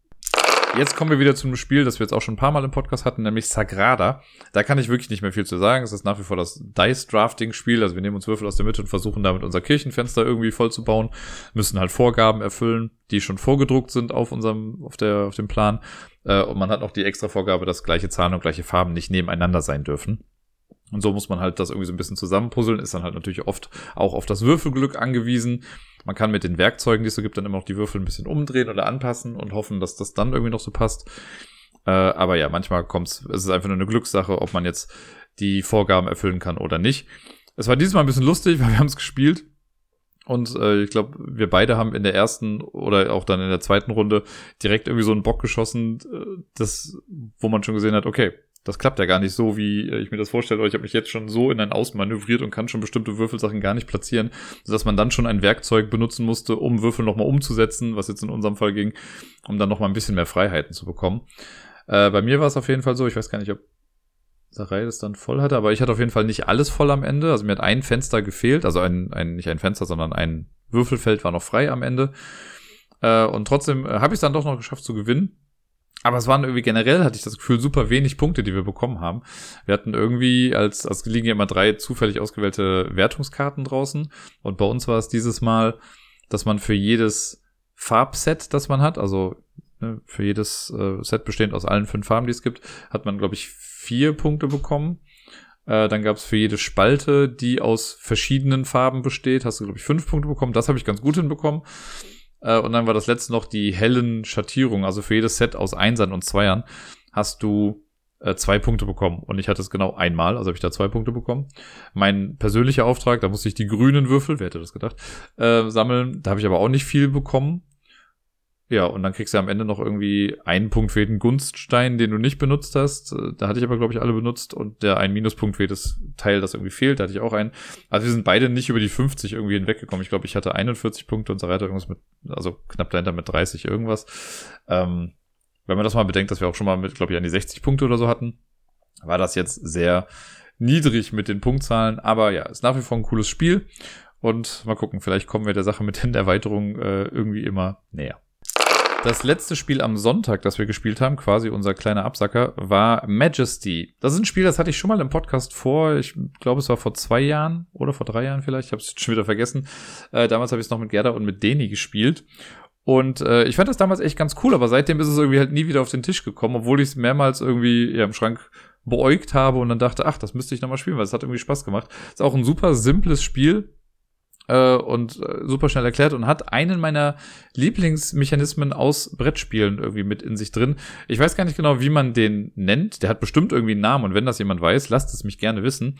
Jetzt kommen wir wieder zu einem Spiel, das wir jetzt auch schon ein paar Mal im Podcast hatten, nämlich Sagrada. Da kann ich wirklich nicht mehr viel zu sagen. Es ist nach wie vor das Dice-Drafting-Spiel. Also wir nehmen uns Würfel aus der Mitte und versuchen damit unser Kirchenfenster irgendwie vollzubauen. Müssen halt Vorgaben erfüllen, die schon vorgedruckt sind auf unserem, auf der, auf dem Plan. Und man hat noch die extra Vorgabe, dass gleiche Zahlen und gleiche Farben nicht nebeneinander sein dürfen. Und so muss man halt das irgendwie so ein bisschen zusammenpuzzeln, ist dann halt natürlich oft auch auf das Würfelglück angewiesen. Man kann mit den Werkzeugen, die es so gibt, dann immer noch die Würfel ein bisschen umdrehen oder anpassen und hoffen, dass das dann irgendwie noch so passt. Äh, aber ja, manchmal kommt's, es ist einfach nur eine Glückssache, ob man jetzt die Vorgaben erfüllen kann oder nicht. Es war dieses Mal ein bisschen lustig, weil wir haben es gespielt. Und äh, ich glaube, wir beide haben in der ersten oder auch dann in der zweiten Runde direkt irgendwie so einen Bock geschossen, das, wo man schon gesehen hat, okay, das klappt ja gar nicht so, wie ich mir das vorstelle, oder ich habe mich jetzt schon so in ein Aus manövriert und kann schon bestimmte Würfelsachen gar nicht platzieren, sodass man dann schon ein Werkzeug benutzen musste, um Würfel nochmal umzusetzen, was jetzt in unserem Fall ging, um dann nochmal ein bisschen mehr Freiheiten zu bekommen. Äh, bei mir war es auf jeden Fall so, ich weiß gar nicht, ob Sarai das dann voll hatte, aber ich hatte auf jeden Fall nicht alles voll am Ende, also mir hat ein Fenster gefehlt, also ein, ein nicht ein Fenster, sondern ein Würfelfeld war noch frei am Ende, äh, und trotzdem äh, habe ich es dann doch noch geschafft zu gewinnen, aber es waren irgendwie generell, hatte ich das Gefühl, super wenig Punkte, die wir bekommen haben. Wir hatten irgendwie, als, als liegen ja immer drei zufällig ausgewählte Wertungskarten draußen und bei uns war es dieses Mal, dass man für jedes Farbset, das man hat, also ne, für jedes äh, Set bestehend aus allen fünf Farben, die es gibt, hat man, glaube ich, vier Punkte bekommen. Äh, dann gab es für jede Spalte, die aus verschiedenen Farben besteht, hast du, glaube ich, fünf Punkte bekommen. Das habe ich ganz gut hinbekommen. Äh, und dann war das letzte noch die hellen Schattierungen. Also für jedes Set aus Einsern und Zweiern hast du äh, zwei Punkte bekommen. Und ich hatte es genau einmal, also habe ich da zwei Punkte bekommen. Mein persönlicher Auftrag, da musste ich die grünen Würfel, wer hätte das gedacht, äh, sammeln. Da habe ich aber auch nicht viel bekommen. Ja, und dann kriegst du am Ende noch irgendwie einen Punkt für jeden Gunststein, den du nicht benutzt hast. Da hatte ich aber, glaube ich, alle benutzt. Und der einen Minuspunkt für jedes Teil, das irgendwie fehlt, da hatte ich auch einen. Also wir sind beide nicht über die fünfzig irgendwie hinweggekommen. Ich glaube, ich hatte einundvierzig Punkte und Sarah hatte irgendwas mit, also knapp dahinter mit dreißig irgendwas. Ähm, wenn man das mal bedenkt, dass wir auch schon mal mit, glaube ich, an die sechzig Punkte oder so hatten, war das jetzt sehr niedrig mit den Punktzahlen. Aber ja, ist nach wie vor ein cooles Spiel. Und mal gucken, vielleicht kommen wir der Sache mit den Erweiterungen äh, irgendwie immer näher. Das letzte Spiel am Sonntag, das wir gespielt haben, quasi unser kleiner Absacker, war Majesty. Das ist ein Spiel, das hatte ich schon mal im Podcast vor, ich glaube, es war vor zwei Jahren oder vor drei Jahren vielleicht, ich habe es schon wieder vergessen. Äh, damals habe ich es noch mit Gerda und mit Deni gespielt. Und äh, ich fand das damals echt ganz cool, aber seitdem ist es irgendwie halt nie wieder auf den Tisch gekommen, obwohl ich es mehrmals irgendwie ja, im Schrank beäugt habe und dann dachte, ach, das müsste ich nochmal spielen, weil es hat irgendwie Spaß gemacht. Ist auch ein super simples Spiel. Und super schnell erklärt und hat einen meiner Lieblingsmechanismen aus Brettspielen irgendwie mit in sich drin. Ich weiß gar nicht genau, wie man den nennt. Der hat bestimmt irgendwie einen Namen und wenn das jemand weiß, lasst es mich gerne wissen,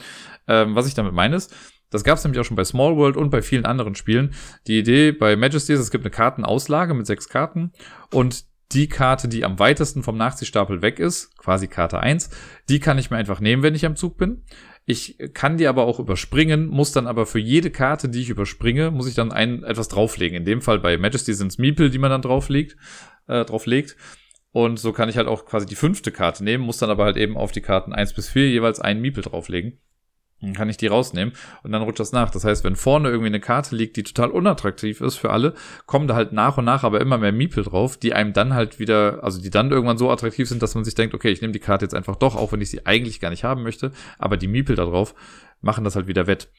ähm, was ich damit meine ist. Das gab es nämlich auch schon bei Small World und bei vielen anderen Spielen. Die Idee bei Majesty ist, es gibt eine Kartenauslage mit sechs Karten und die Karte, die am weitesten vom Nachziehstapel weg ist, quasi Karte eins, die kann ich mir einfach nehmen, wenn ich am Zug bin. Ich kann die aber auch überspringen, muss dann aber für jede Karte, die ich überspringe, muss ich dann ein, etwas drauflegen. In dem Fall bei Majesty sind es Meeple, die man dann drauflegt, äh, drauflegt. Und so kann ich halt auch quasi die fünfte Karte nehmen, muss dann aber halt eben auf die Karten eins bis vier jeweils einen Meeple drauflegen. Dann kann ich die rausnehmen und dann rutscht das nach. Das heißt, wenn vorne irgendwie eine Karte liegt, die total unattraktiv ist für alle, kommen da halt nach und nach aber immer mehr Meeple drauf, die einem dann halt wieder, also die dann irgendwann so attraktiv sind, dass man sich denkt, okay, ich nehme die Karte jetzt einfach doch, auch wenn ich sie eigentlich gar nicht haben möchte, aber die Meeple da drauf machen das halt wieder wett.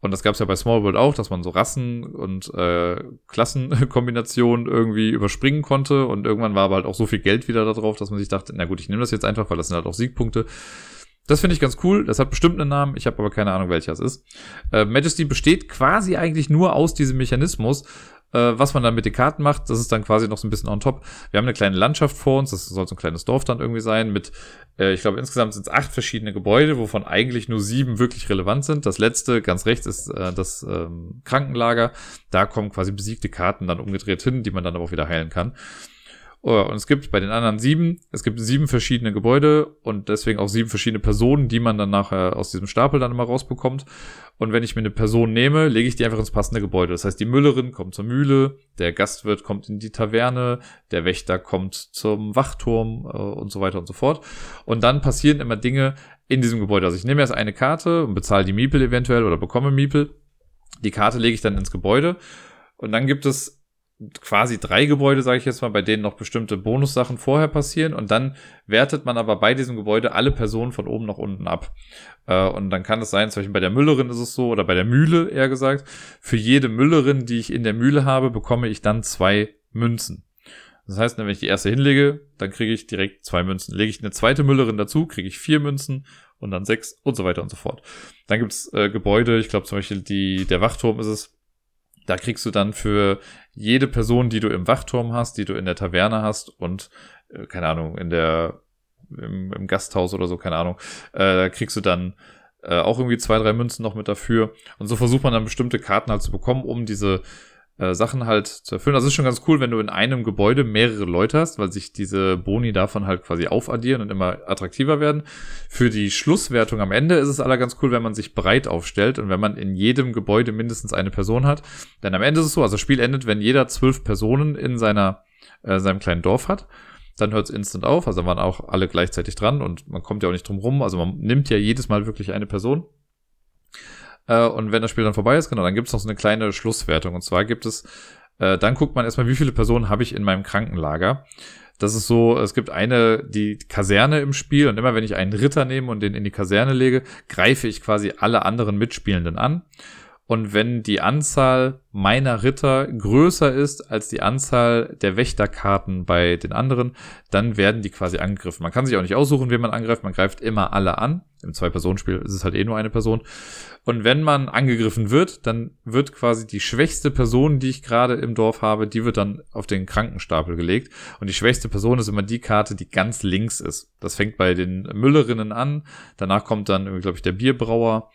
Und das gab es ja bei Small World auch, dass man so Rassen- und äh, Klassenkombinationen irgendwie überspringen konnte und irgendwann war aber halt auch so viel Geld wieder da drauf, dass man sich dachte, na gut, ich nehme das jetzt einfach, weil das sind halt auch Siegpunkte. Das finde ich ganz cool. Das hat bestimmt einen Namen. Ich habe aber keine Ahnung, welcher es ist. Äh, Majesty besteht quasi eigentlich nur aus diesem Mechanismus. Äh, was man dann mit den Karten macht, das ist dann quasi noch so ein bisschen on top. Wir haben eine kleine Landschaft vor uns. Das soll so ein kleines Dorf dann irgendwie sein. Mit, äh, ich glaube, insgesamt sind es acht verschiedene Gebäude, wovon eigentlich nur sieben wirklich relevant sind. Das letzte, ganz rechts, ist äh, das ähm, Krankenlager. Da kommen quasi besiegte Karten dann umgedreht hin, die man dann aber auch wieder heilen kann. Und es gibt bei den anderen sieben, es gibt sieben verschiedene Gebäude und deswegen auch sieben verschiedene Personen, die man dann nachher aus diesem Stapel dann immer rausbekommt. Und wenn ich mir eine Person nehme, lege ich die einfach ins passende Gebäude. Das heißt, die Müllerin kommt zur Mühle, der Gastwirt kommt in die Taverne, der Wächter kommt zum Wachturm äh, und so weiter und so fort. Und dann passieren immer Dinge in diesem Gebäude. Also ich nehme erst eine Karte und bezahle die Meeple eventuell oder bekomme Meeple. Die Karte lege ich dann ins Gebäude und dann gibt es quasi drei Gebäude, sage ich jetzt mal, bei denen noch bestimmte Bonussachen vorher passieren und dann wertet man aber bei diesem Gebäude alle Personen von oben nach unten ab. Und dann kann es sein, zum Beispiel bei der Müllerin ist es so, oder bei der Mühle eher gesagt, für jede Müllerin, die ich in der Mühle habe, bekomme ich dann zwei Münzen. Das heißt, wenn ich die erste hinlege, dann kriege ich direkt zwei Münzen. Lege ich eine zweite Müllerin dazu, kriege ich vier Münzen und dann sechs und so weiter und so fort. Dann gibt's äh, Gebäude, ich glaube zum Beispiel die, der Wachturm ist es. Da kriegst du dann für jede Person, die du im Wachturm hast, die du in der Taverne hast und, äh, keine Ahnung, in der, im, im Gasthaus oder so, keine Ahnung, äh, da kriegst du dann äh, auch irgendwie zwei, drei Münzen noch mit dafür. Und so versucht man dann bestimmte Karten halt zu bekommen, um diese äh, Sachen halt zu erfüllen. Das ist schon ganz cool, wenn du in einem Gebäude mehrere Leute hast, weil sich diese Boni davon halt quasi aufaddieren und immer attraktiver werden. Für die Schlusswertung am Ende ist es aller ganz cool, wenn man sich breit aufstellt und wenn man in jedem Gebäude mindestens eine Person hat. Denn am Ende ist es so, also das Spiel endet, wenn jeder zwölf Personen in seiner äh, seinem kleinen Dorf hat. Dann hört es instant auf, also waren auch alle gleichzeitig dran und man kommt ja auch nicht drum rum, also man nimmt ja jedes Mal wirklich eine Person. Äh, und wenn das Spiel dann vorbei ist, genau, dann gibt es noch so eine kleine Schlusswertung. Und zwar gibt es, äh, dann guckt man erstmal, wie viele Personen habe ich in meinem Krankenlager. Das ist so, es gibt eine, die Kaserne im Spiel und immer wenn ich einen Ritter nehme und den in die Kaserne lege, greife ich quasi alle anderen Mitspielenden an. Und wenn die Anzahl meiner Ritter größer ist als die Anzahl der Wächterkarten bei den anderen, dann werden die quasi angegriffen. Man kann sich auch nicht aussuchen, wen man angreift. Man greift immer alle an. Im Zwei-Personen-Spiel ist es halt eh nur eine Person. Und wenn man angegriffen wird, dann wird quasi die schwächste Person, die ich gerade im Dorf habe, die wird dann auf den Krankenstapel gelegt. Und die schwächste Person ist immer die Karte, die ganz links ist. Das fängt bei den Müllerinnen an. Danach kommt dann, glaube ich, der Bierbrauer.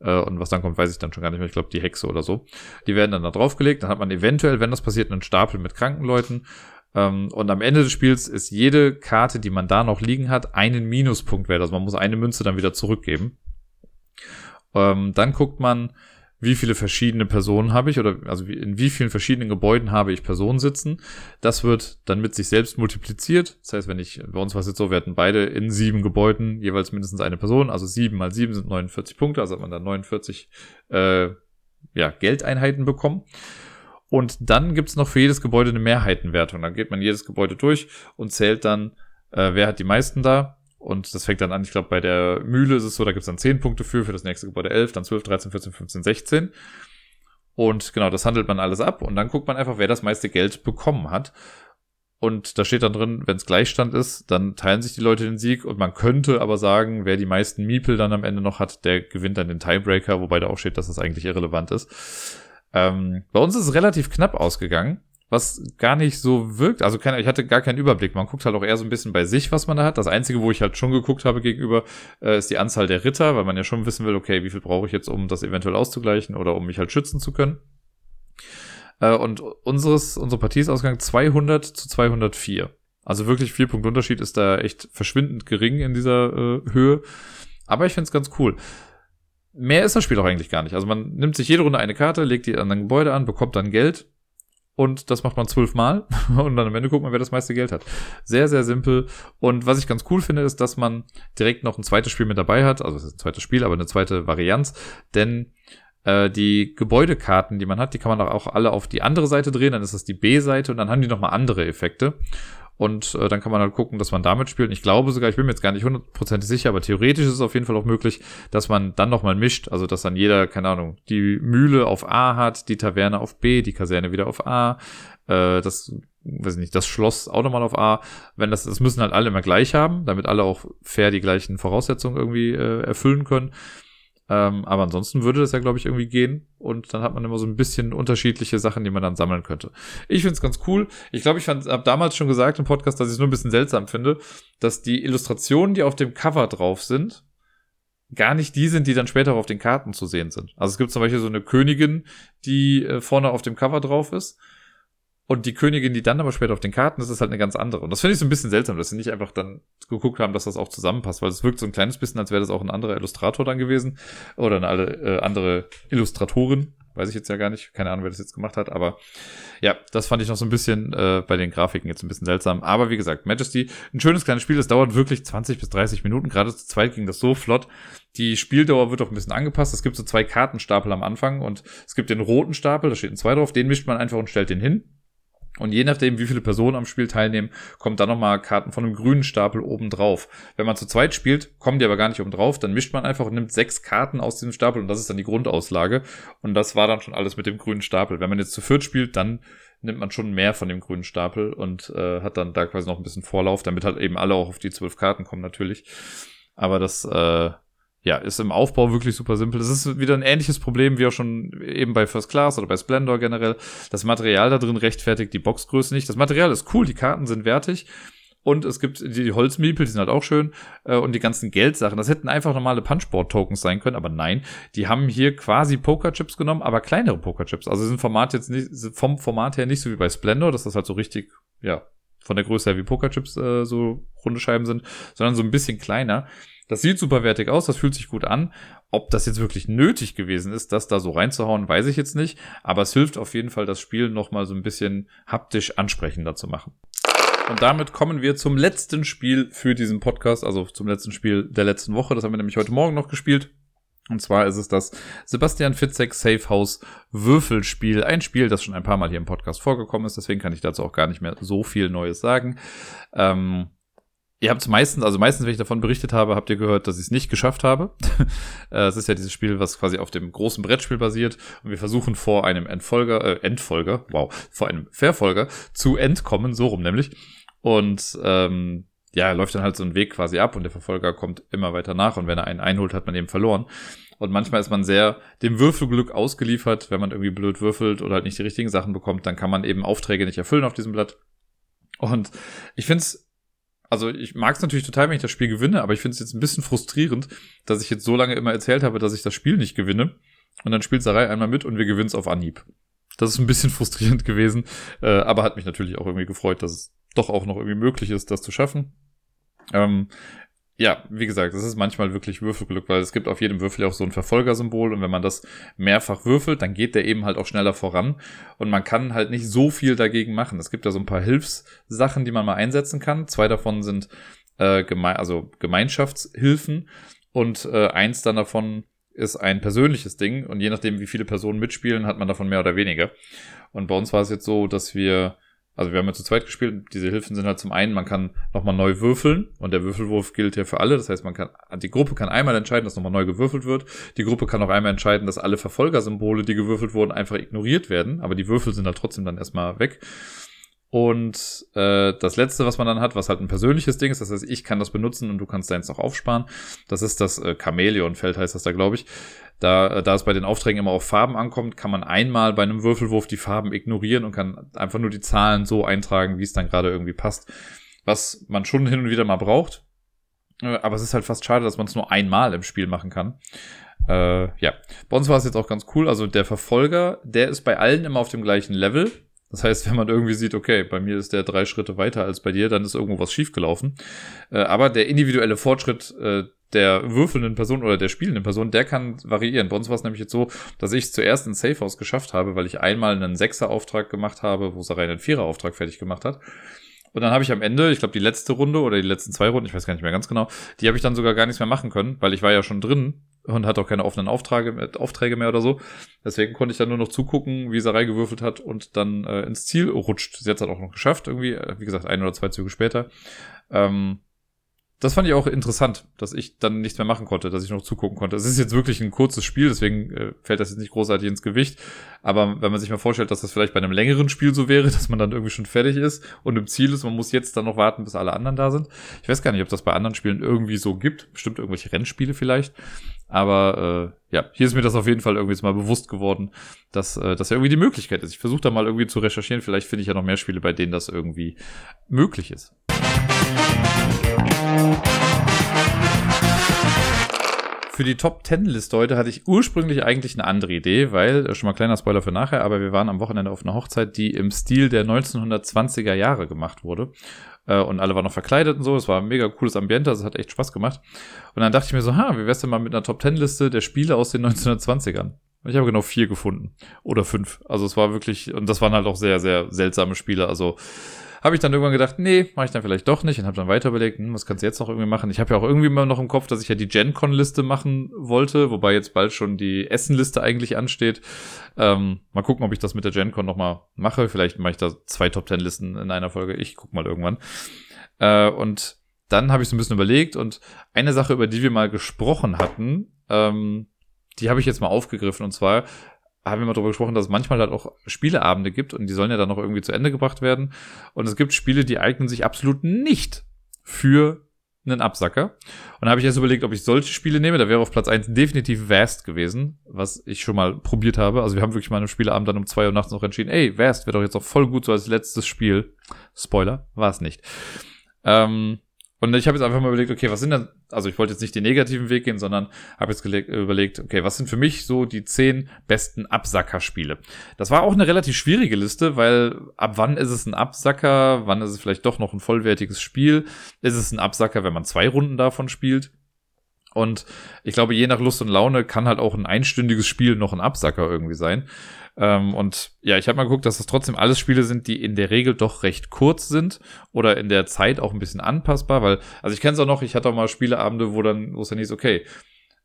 Und was dann kommt, weiß ich dann schon gar nicht mehr. Ich glaube, die Hexe oder so. Die werden dann da draufgelegt. Dann hat man eventuell, wenn das passiert, einen Stapel mit kranken Leuten. Und am Ende des Spiels ist jede Karte, die man da noch liegen hat, einen Minuspunkt wert. Also man muss eine Münze dann wieder zurückgeben. Dann guckt man, wie viele verschiedene Personen habe ich oder also in wie vielen verschiedenen Gebäuden habe ich Personen sitzen. Das wird dann mit sich selbst multipliziert. Das heißt, wenn ich, bei uns war es jetzt so, wir hatten beide in sieben Gebäuden jeweils mindestens eine Person. Also sieben mal sieben sind neunundvierzig Punkte. Also hat man dann neunundvierzig äh, ja, Geldeinheiten bekommen. Und dann gibt's noch für jedes Gebäude eine Mehrheitenwertung. Dann geht man jedes Gebäude durch und zählt dann, äh, wer hat die meisten da. Und das fängt dann an, ich glaube, bei der Mühle ist es so, da gibt es dann zehn Punkte für, für das nächste Gebäude elf, dann zwölf, dreizehn, vierzehn, fünfzehn, sechzehn. Und genau, das handelt man alles ab und dann guckt man einfach, wer das meiste Geld bekommen hat. Und da steht dann drin, wenn es Gleichstand ist, dann teilen sich die Leute den Sieg und man könnte aber sagen, wer die meisten Miepel dann am Ende noch hat, der gewinnt dann den Tiebreaker, wobei da auch steht, dass das eigentlich irrelevant ist. Ähm, bei uns ist es relativ knapp ausgegangen. Was gar nicht so wirkt, also keine, ich hatte gar keinen Überblick. Man guckt halt auch eher so ein bisschen bei sich, was man da hat. Das Einzige, wo ich halt schon geguckt habe gegenüber, äh, ist die Anzahl der Ritter, weil man ja schon wissen will, okay, wie viel brauche ich jetzt, um das eventuell auszugleichen oder um mich halt schützen zu können. Äh, und unseres, unsere Partie ist Ausgang zweihundert zu zweihundertvier. Also wirklich vier Punkte Unterschied ist da echt verschwindend gering in dieser äh, Höhe. Aber ich find's ganz cool. Mehr ist das Spiel auch eigentlich gar nicht. Also man nimmt sich jede Runde eine Karte, legt die an ein Gebäude an, bekommt dann Geld. Und das macht man zwölfmal und dann am Ende guckt man, wer das meiste Geld hat. Sehr, sehr simpel. Und was ich ganz cool finde, ist, dass man direkt noch ein zweites Spiel mit dabei hat. Also es ist ein zweites Spiel, aber eine zweite Varianz. Denn äh, die Gebäudekarten, die man hat, die kann man auch alle auf die andere Seite drehen. Dann ist das die B-Seite und dann haben die nochmal andere Effekte. Und äh, dann kann man halt gucken, dass man damit spielt. Und ich glaube sogar, ich bin mir jetzt gar nicht hundertprozentig sicher, aber theoretisch ist es auf jeden Fall auch möglich, dass man dann nochmal mischt. Also, dass dann jeder, keine Ahnung, die Mühle auf A hat, die Taverne auf B, die Kaserne wieder auf A, äh, das, weiß ich nicht, das Schloss auch nochmal auf A. Wenn das, das müssen halt alle immer gleich haben, damit alle auch fair die gleichen Voraussetzungen irgendwie äh, erfüllen können. Ähm, aber ansonsten würde das ja, glaube ich, irgendwie gehen. Und dann hat man immer so ein bisschen unterschiedliche Sachen, die man dann sammeln könnte. Ich find's ganz cool. Ich glaube, ich habe damals schon gesagt im Podcast, dass ich es nur ein bisschen seltsam finde, dass die Illustrationen, die auf dem Cover drauf sind, gar nicht die sind, die dann später auf den Karten zu sehen sind. Also es gibt zum Beispiel so eine Königin, die äh, vorne auf dem Cover drauf ist. Und die Königin, die dann aber später auf den Karten ist, ist halt eine ganz andere. Und das finde ich so ein bisschen seltsam, dass sie nicht einfach dann geguckt haben, dass das auch zusammenpasst, weil es wirkt so ein kleines bisschen, als wäre das auch ein anderer Illustrator dann gewesen oder eine äh, andere Illustratorin. Weiß ich jetzt ja gar nicht. Keine Ahnung, wer das jetzt gemacht hat. Aber ja, das fand ich noch so ein bisschen äh, bei den Grafiken jetzt ein bisschen seltsam. Aber wie gesagt, Majesty, ein schönes kleines Spiel. Das dauert wirklich zwanzig bis dreißig Minuten. Gerade zu zweit ging das so flott. Die Spieldauer wird auch ein bisschen angepasst. Es gibt so zwei Kartenstapel am Anfang und es gibt den roten Stapel, da steht ein zwei drauf. Den mischt man einfach und stellt den hin. Und je nachdem, wie viele Personen am Spiel teilnehmen, kommt dann nochmal Karten von einem grünen Stapel oben drauf. Wenn man zu zweit spielt, kommen die aber gar nicht oben drauf, dann mischt man einfach und nimmt sechs Karten aus diesem Stapel und das ist dann die Grundauslage. Und das war dann schon alles mit dem grünen Stapel. Wenn man jetzt zu viert spielt, dann nimmt man schon mehr von dem grünen Stapel und äh, hat dann da quasi noch ein bisschen Vorlauf, damit halt eben alle auch auf die zwölf Karten kommen natürlich. Aber das äh, ja, ist im Aufbau wirklich super simpel. Es ist wieder ein ähnliches Problem wie auch schon eben bei First Class oder bei Splendor generell. Das Material da drin rechtfertigt die Boxgröße nicht. Das Material ist cool, die Karten sind wertig. Und es gibt die Holzmiepel, die sind halt auch schön. Und die ganzen Geldsachen. Das hätten einfach normale Punchboard-Tokens sein können, aber nein. Die haben hier quasi Pokerchips genommen, aber kleinere Pokerchips. Also sind Format jetzt nicht, vom Format her nicht so wie bei Splendor, dass das halt so richtig, ja, von der Größe her wie Pokerchips äh, so runde Scheiben sind, sondern so ein bisschen kleiner. Das sieht superwertig aus, das fühlt sich gut an. Ob das jetzt wirklich nötig gewesen ist, das da so reinzuhauen, weiß ich jetzt nicht. Aber es hilft auf jeden Fall, das Spiel nochmal so ein bisschen haptisch ansprechender zu machen. Und damit kommen wir zum letzten Spiel für diesen Podcast, also zum letzten Spiel der letzten Woche. Das haben wir nämlich heute Morgen noch gespielt. Und zwar ist es das Sebastian Fitzek Safe House Würfelspiel. Ein Spiel, das schon ein paar Mal hier im Podcast vorgekommen ist. Deswegen kann ich dazu auch gar nicht mehr so viel Neues sagen. Ähm... Ihr habt meistens, also meistens, wenn ich davon berichtet habe, habt ihr gehört, dass ich es nicht geschafft habe. Es ist ja dieses Spiel, was quasi auf dem großen Brettspiel basiert. Und wir versuchen vor einem Entfolger, äh, Endfolger, wow, vor einem Verfolger zu entkommen, so rum nämlich. Und ähm, ja, läuft dann halt so ein Weg quasi ab und der Verfolger kommt immer weiter nach. Und wenn er einen einholt, hat man eben verloren. Und manchmal ist man sehr dem Würfelglück ausgeliefert, wenn man irgendwie blöd würfelt oder halt nicht die richtigen Sachen bekommt. Dann kann man eben Aufträge nicht erfüllen auf diesem Blatt. Und ich finde es, also ich mag es natürlich total, wenn ich das Spiel gewinne, aber ich finde es jetzt ein bisschen frustrierend, dass ich jetzt so lange immer erzählt habe, dass ich das Spiel nicht gewinne. Und dann spielt Sarai einmal mit und wir gewinnen es auf Anhieb. Das ist ein bisschen frustrierend gewesen, äh, aber hat mich natürlich auch irgendwie gefreut, dass es doch auch noch irgendwie möglich ist, das zu schaffen. Ähm, ja, wie gesagt, es ist manchmal wirklich Würfelglück, weil es gibt auf jedem Würfel ja auch so ein Verfolgersymbol. Und wenn man das mehrfach würfelt, dann geht der eben halt auch schneller voran. Und man kann halt nicht so viel dagegen machen. Es gibt ja so ein paar Hilfssachen, die man mal einsetzen kann. Zwei davon sind äh, geme- also Gemeinschaftshilfen. Und äh, eins dann davon ist ein persönliches Ding. Und je nachdem, wie viele Personen mitspielen, hat man davon mehr oder weniger. Und bei uns war es jetzt so, dass wir... Also wir haben ja zu zweit gespielt. Diese Hilfen sind halt zum einen, man kann nochmal neu würfeln. Und der Würfelwurf gilt ja für alle. Das heißt, man kann, die Gruppe kann einmal entscheiden, dass nochmal neu gewürfelt wird. Die Gruppe kann auch einmal entscheiden, dass alle Verfolgersymbole, die gewürfelt wurden, einfach ignoriert werden. Aber die Würfel sind halt trotzdem dann erstmal weg. Und äh, das Letzte, was man dann hat, was halt ein persönliches Ding ist, das heißt, ich kann das benutzen und du kannst deins noch aufsparen. Das ist das äh, Chamäleonfeld, heißt das da, glaube ich. Da, äh, da es bei den Aufträgen immer auf Farben ankommt, kann man einmal bei einem Würfelwurf die Farben ignorieren und kann einfach nur die Zahlen so eintragen, wie es dann gerade irgendwie passt. Was man schon hin und wieder mal braucht. Äh, aber es ist halt fast schade, dass man es nur einmal im Spiel machen kann. Äh, ja, bei uns war es jetzt auch ganz cool. Also der Verfolger, der ist bei allen immer auf dem gleichen Level. Das heißt, wenn man irgendwie sieht, okay, bei mir ist der drei Schritte weiter als bei dir, dann ist irgendwo was schiefgelaufen. Äh, aber der individuelle Fortschritt äh, der würfelnden Person oder der spielenden Person, der kann variieren. Bei uns war es nämlich jetzt so, dass ich es zuerst in Safe House geschafft habe, weil ich einmal einen Sechser-Auftrag gemacht habe, wo Sarai einen Vierer-Auftrag fertig gemacht hat. Und dann habe ich am Ende, ich glaube, die letzte Runde oder die letzten zwei Runden, ich weiß gar nicht mehr ganz genau, die habe ich dann sogar gar nichts mehr machen können, weil ich war ja schon drin. Und hat auch keine offenen Aufträge, Aufträge mehr oder so. Deswegen konnte ich dann nur noch zugucken, wie Sarai gewürfelt hat und dann äh, ins Ziel rutscht. Sie hat es auch noch geschafft, irgendwie. Wie gesagt, ein oder zwei Züge später. Ähm, das fand ich auch interessant, dass ich dann nichts mehr machen konnte, dass ich noch zugucken konnte. Es ist jetzt wirklich ein kurzes Spiel, deswegen äh, fällt das jetzt nicht großartig ins Gewicht. Aber wenn man sich mal vorstellt, dass das vielleicht bei einem längeren Spiel so wäre, dass man dann irgendwie schon fertig ist und im Ziel ist, man muss jetzt dann noch warten, bis alle anderen da sind. Ich weiß gar nicht, ob das bei anderen Spielen irgendwie so gibt. Bestimmt irgendwelche Rennspiele vielleicht. Aber äh, ja, hier ist mir das auf jeden Fall irgendwie jetzt mal bewusst geworden, dass äh, das ja irgendwie die Möglichkeit ist. Ich versuche da mal irgendwie zu recherchieren. Vielleicht finde ich ja noch mehr Spiele, bei denen das irgendwie möglich ist. Für die Top-Ten-Liste heute hatte ich ursprünglich eigentlich eine andere Idee, weil, schon mal kleiner Spoiler für nachher, aber wir waren am Wochenende auf einer Hochzeit, die im Stil der neunzehnhundertzwanziger Jahre gemacht wurde. Und alle waren noch verkleidet und so. Es war ein mega cooles Ambiente, also es hat echt Spaß gemacht. Und dann dachte ich mir so, ha, wie wär's denn mal mit einer Top-Ten-Liste der Spiele aus den neunzehnhundertzwanzigern? Und ich habe genau vier gefunden. Oder fünf. Also es war wirklich, und das waren halt auch sehr, sehr seltsame Spiele. Also habe ich dann irgendwann gedacht, nee, mache ich dann vielleicht doch nicht. Und habe dann weiter überlegt, hm, was kannst du jetzt noch irgendwie machen? Ich habe ja auch irgendwie immer noch im Kopf, dass ich ja die Gen-Con-Liste machen wollte. Wobei jetzt bald schon die Essen-Liste eigentlich ansteht. Ähm, mal gucken, ob ich das mit der Gen-Con nochmal mache. Vielleicht mache ich da zwei Top-Ten-Listen in einer Folge. Ich guck mal irgendwann. Äh, und dann habe ich so ein bisschen überlegt. Und eine Sache, über die wir mal gesprochen hatten, ähm, die habe ich jetzt mal aufgegriffen. Und zwar haben wir mal darüber gesprochen, dass es manchmal halt auch Spieleabende gibt. Und die sollen ja dann noch irgendwie zu Ende gebracht werden. Und es gibt Spiele, die eignen sich absolut nicht für einen Absacker. Und da habe ich erst überlegt, ob ich solche Spiele nehme. Da wäre auf Platz eins definitiv Vast gewesen, was ich schon mal probiert habe. Also wir haben wirklich mal an einem Spieleabend dann um zwei Uhr nachts noch entschieden, ey, Vast wäre doch jetzt auch voll gut so als letztes Spiel. Spoiler, war es nicht. Ähm, und ich habe jetzt einfach mal überlegt, okay, was sind denn, also ich wollte jetzt nicht den negativen Weg gehen, sondern habe jetzt überlegt, okay, was sind für mich so die zehn besten Absacker-Spiele? Das war auch eine relativ schwierige Liste, weil ab wann ist es ein Absacker, wann ist es vielleicht doch noch ein vollwertiges Spiel? Ist es ein Absacker, wenn man zwei Runden davon spielt? Und ich glaube, je nach Lust und Laune kann halt auch ein einstündiges Spiel noch ein Absacker irgendwie sein. Ähm, und ja, ich habe mal geguckt, dass das trotzdem alles Spiele sind, die in der Regel doch recht kurz sind oder in der Zeit auch ein bisschen anpassbar, weil, also ich kenne es auch noch, ich hatte auch mal Spieleabende, wo dann, wo es dann hieß, okay,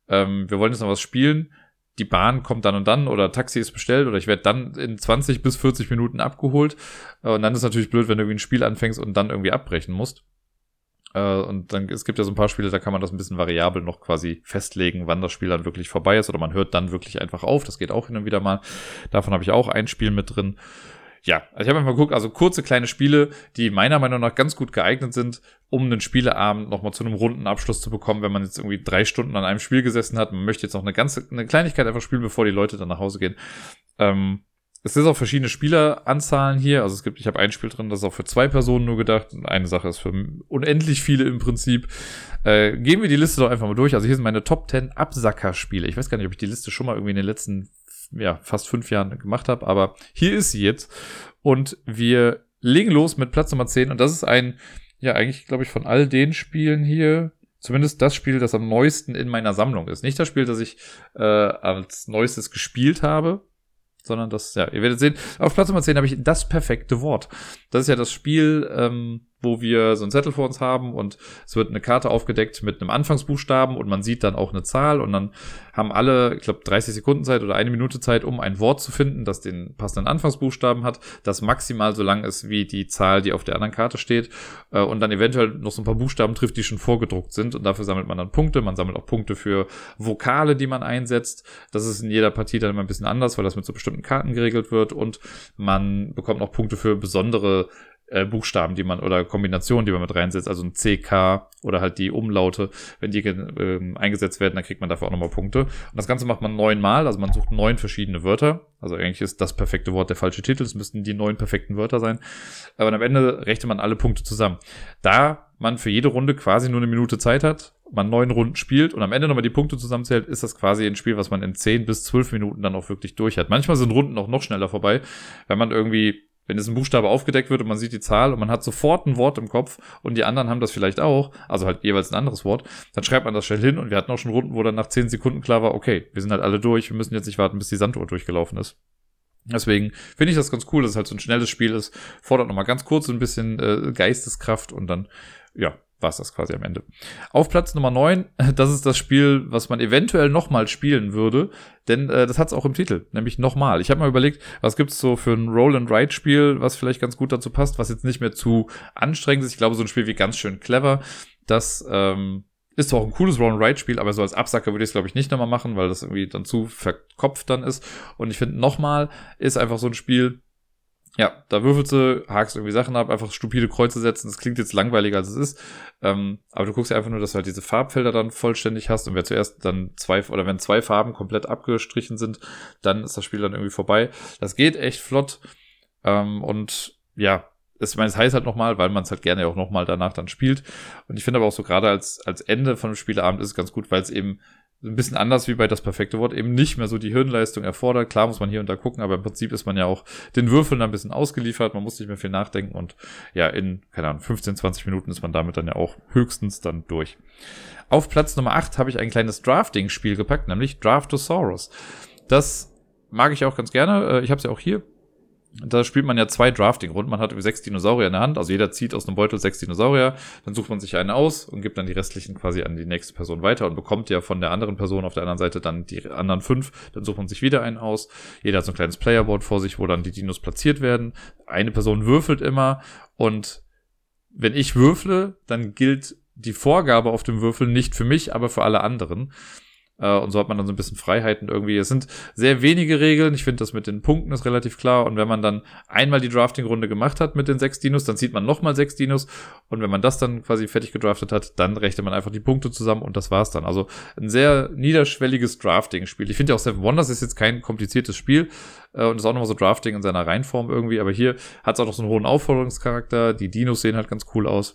ähm, wir wollen jetzt noch was spielen, die Bahn kommt dann und dann oder Taxi ist bestellt oder ich werde dann in zwanzig bis vierzig Minuten abgeholt. Äh, und dann ist natürlich blöd, wenn du irgendwie ein Spiel anfängst und dann irgendwie abbrechen musst. Und dann, es gibt ja so ein paar Spiele, da kann man das ein bisschen variabel noch quasi festlegen, wann das Spiel dann wirklich vorbei ist oder man hört dann wirklich einfach auf. Das geht auch hin und wieder mal. Davon habe ich auch ein Spiel mit drin. Ja, also ich habe mal geguckt, also kurze kleine Spiele, die meiner Meinung nach ganz gut geeignet sind, um einen Spieleabend nochmal zu einem runden Abschluss zu bekommen, wenn man jetzt irgendwie drei Stunden an einem Spiel gesessen hat. Man möchte jetzt noch eine ganze, eine Kleinigkeit einfach spielen, bevor die Leute dann nach Hause gehen. Ähm, Es sind auch verschiedene Spieleranzahlen hier. Also es gibt, ich habe ein Spiel drin, das ist auch für zwei Personen nur gedacht. Und eine Sache ist für unendlich viele im Prinzip. Äh, gehen wir die Liste doch einfach mal durch. Also hier sind meine Top zehn Absacker-Spiele. Ich weiß gar nicht, ob ich die Liste schon mal irgendwie in den letzten, ja, fast fünf Jahren gemacht habe. Aber hier ist sie jetzt. Und wir legen los mit Platz Nummer zehn. Und das ist ein, ja, eigentlich, glaube ich, von all den Spielen hier, zumindest das Spiel, das am neuesten in meiner Sammlung ist. Nicht das Spiel, das ich äh, als neuestes gespielt habe, sondern das, ja, ihr werdet sehen, auf Platz Nummer zehn habe ich Das perfekte Wort. Das ist ja das Spiel, ähm, wo wir so einen Zettel vor uns haben und es wird eine Karte aufgedeckt mit einem Anfangsbuchstaben und man sieht dann auch eine Zahl und dann haben alle, ich glaube, dreißig Sekunden Zeit oder eine Minute Zeit, um ein Wort zu finden, das den passenden Anfangsbuchstaben hat, das maximal so lang ist wie die Zahl, die auf der anderen Karte steht äh, und dann eventuell noch so ein paar Buchstaben trifft, die schon vorgedruckt sind und dafür sammelt man dann Punkte. Man sammelt auch Punkte für Vokale, die man einsetzt. Das ist in jeder Partie dann immer ein bisschen anders, weil das mit so bestimmten Karten geregelt wird und man bekommt auch Punkte für besondere Äh, Buchstaben, die man oder Kombinationen, die man mit reinsetzt, also ein C K oder halt die Umlaute, wenn die äh, eingesetzt werden, dann kriegt man dafür auch nochmal Punkte. Und das Ganze macht man neunmal, also man sucht neun verschiedene Wörter. Also eigentlich ist das perfekte Wort der falsche Titel, es müssten die neun perfekten Wörter sein. Aber am Ende rechnet man alle Punkte zusammen. Da man für jede Runde quasi nur eine Minute Zeit hat, man neun Runden spielt und am Ende nochmal die Punkte zusammenzählt, ist das quasi ein Spiel, was man in zehn bis zwölf Minuten dann auch wirklich durch hat. Manchmal sind Runden auch noch schneller vorbei, wenn man irgendwie Wenn jetzt ein Buchstabe aufgedeckt wird und man sieht die Zahl und man hat sofort ein Wort im Kopf und die anderen haben das vielleicht auch, also halt jeweils ein anderes Wort, dann schreibt man das schnell hin und wir hatten auch schon Runden, wo dann nach zehn Sekunden klar war, okay, wir sind halt alle durch, wir müssen jetzt nicht warten, bis die Sanduhr durchgelaufen ist. Deswegen finde ich das ganz cool, dass es halt so ein schnelles Spiel ist, fordert nochmal ganz kurz ein bisschen äh, Geisteskraft und dann, ja, war es das quasi am Ende. Auf Platz Nummer neun, das ist das Spiel, was man eventuell nochmal spielen würde, denn äh, das hat es auch im Titel, nämlich Nochmal. Ich habe mal überlegt, was gibt es so für ein Roll-and-Ride-Spiel, was vielleicht ganz gut dazu passt, was jetzt nicht mehr zu anstrengend ist. Ich glaube, so ein Spiel wie Ganz schön clever, das ähm, ist zwar auch ein cooles Roll-and-Ride-Spiel, aber so als Absacker würde ich es, glaube ich, nicht nochmal machen, weil das irgendwie dann zu verkopft dann ist. Und ich finde, Nochmal ist einfach so ein Spiel, ja, da würfelst du, hakst irgendwie Sachen ab, einfach stupide Kreuze setzen. Das klingt jetzt langweiliger, als es ist. Ähm, aber du guckst ja einfach nur, dass du halt diese Farbfelder dann vollständig hast. Und wer zuerst dann zwei, oder wenn zwei Farben komplett abgestrichen sind, dann ist das Spiel dann irgendwie vorbei. Das geht echt flott. Ähm, und ja, es, ich meine, es heißt halt Nochmal, weil man es halt gerne auch nochmal danach dann spielt. Und ich finde aber auch so gerade als, als Ende von dem Spieleabend ist es ganz gut, weil es eben ein bisschen anders wie bei Das perfekte Wort, eben nicht mehr so die Hirnleistung erfordert. Klar muss man hier und da gucken, aber im Prinzip ist man ja auch den Würfeln ein bisschen ausgeliefert. Man muss nicht mehr viel nachdenken und ja, in, keine Ahnung, fünfzehn, zwanzig Minuten ist man damit dann ja auch höchstens dann durch. Auf Platz Nummer acht habe ich ein kleines Drafting-Spiel gepackt, nämlich Draftosaurus. Das mag ich auch ganz gerne. Ich habe es ja auch hier. Da spielt man ja zwei Drafting-Runden. Man hat sechs Dinosaurier in der Hand. Also jeder zieht aus einem Beutel sechs Dinosaurier. Dann sucht man sich einen aus und gibt dann die restlichen quasi an die nächste Person weiter und bekommt ja von der anderen Person auf der anderen Seite dann die anderen fünf. Dann sucht man sich wieder einen aus. Jeder hat so ein kleines Playerboard vor sich, wo dann die Dinos platziert werden. Eine Person würfelt immer. Und wenn ich würfle, dann gilt die Vorgabe auf dem Würfel nicht für mich, aber für alle anderen. Äh, und so hat man dann so ein bisschen Freiheiten irgendwie. Es sind sehr wenige Regeln. Ich finde, das mit den Punkten ist relativ klar. Und wenn man dann einmal die Drafting-Runde gemacht hat mit den sechs Dinos, dann zieht man nochmal sechs Dinos. Und wenn man das dann quasi fertig gedraftet hat, dann rechnet man einfach die Punkte zusammen und das war's dann. Also ein sehr niederschwelliges Drafting-Spiel. Ich finde ja auch Seven Wonders ist jetzt kein kompliziertes Spiel. Äh, und ist auch nochmal so Drafting in seiner Reinform irgendwie. Aber hier hat es auch noch so einen hohen Aufforderungscharakter. Die Dinos sehen halt ganz cool aus.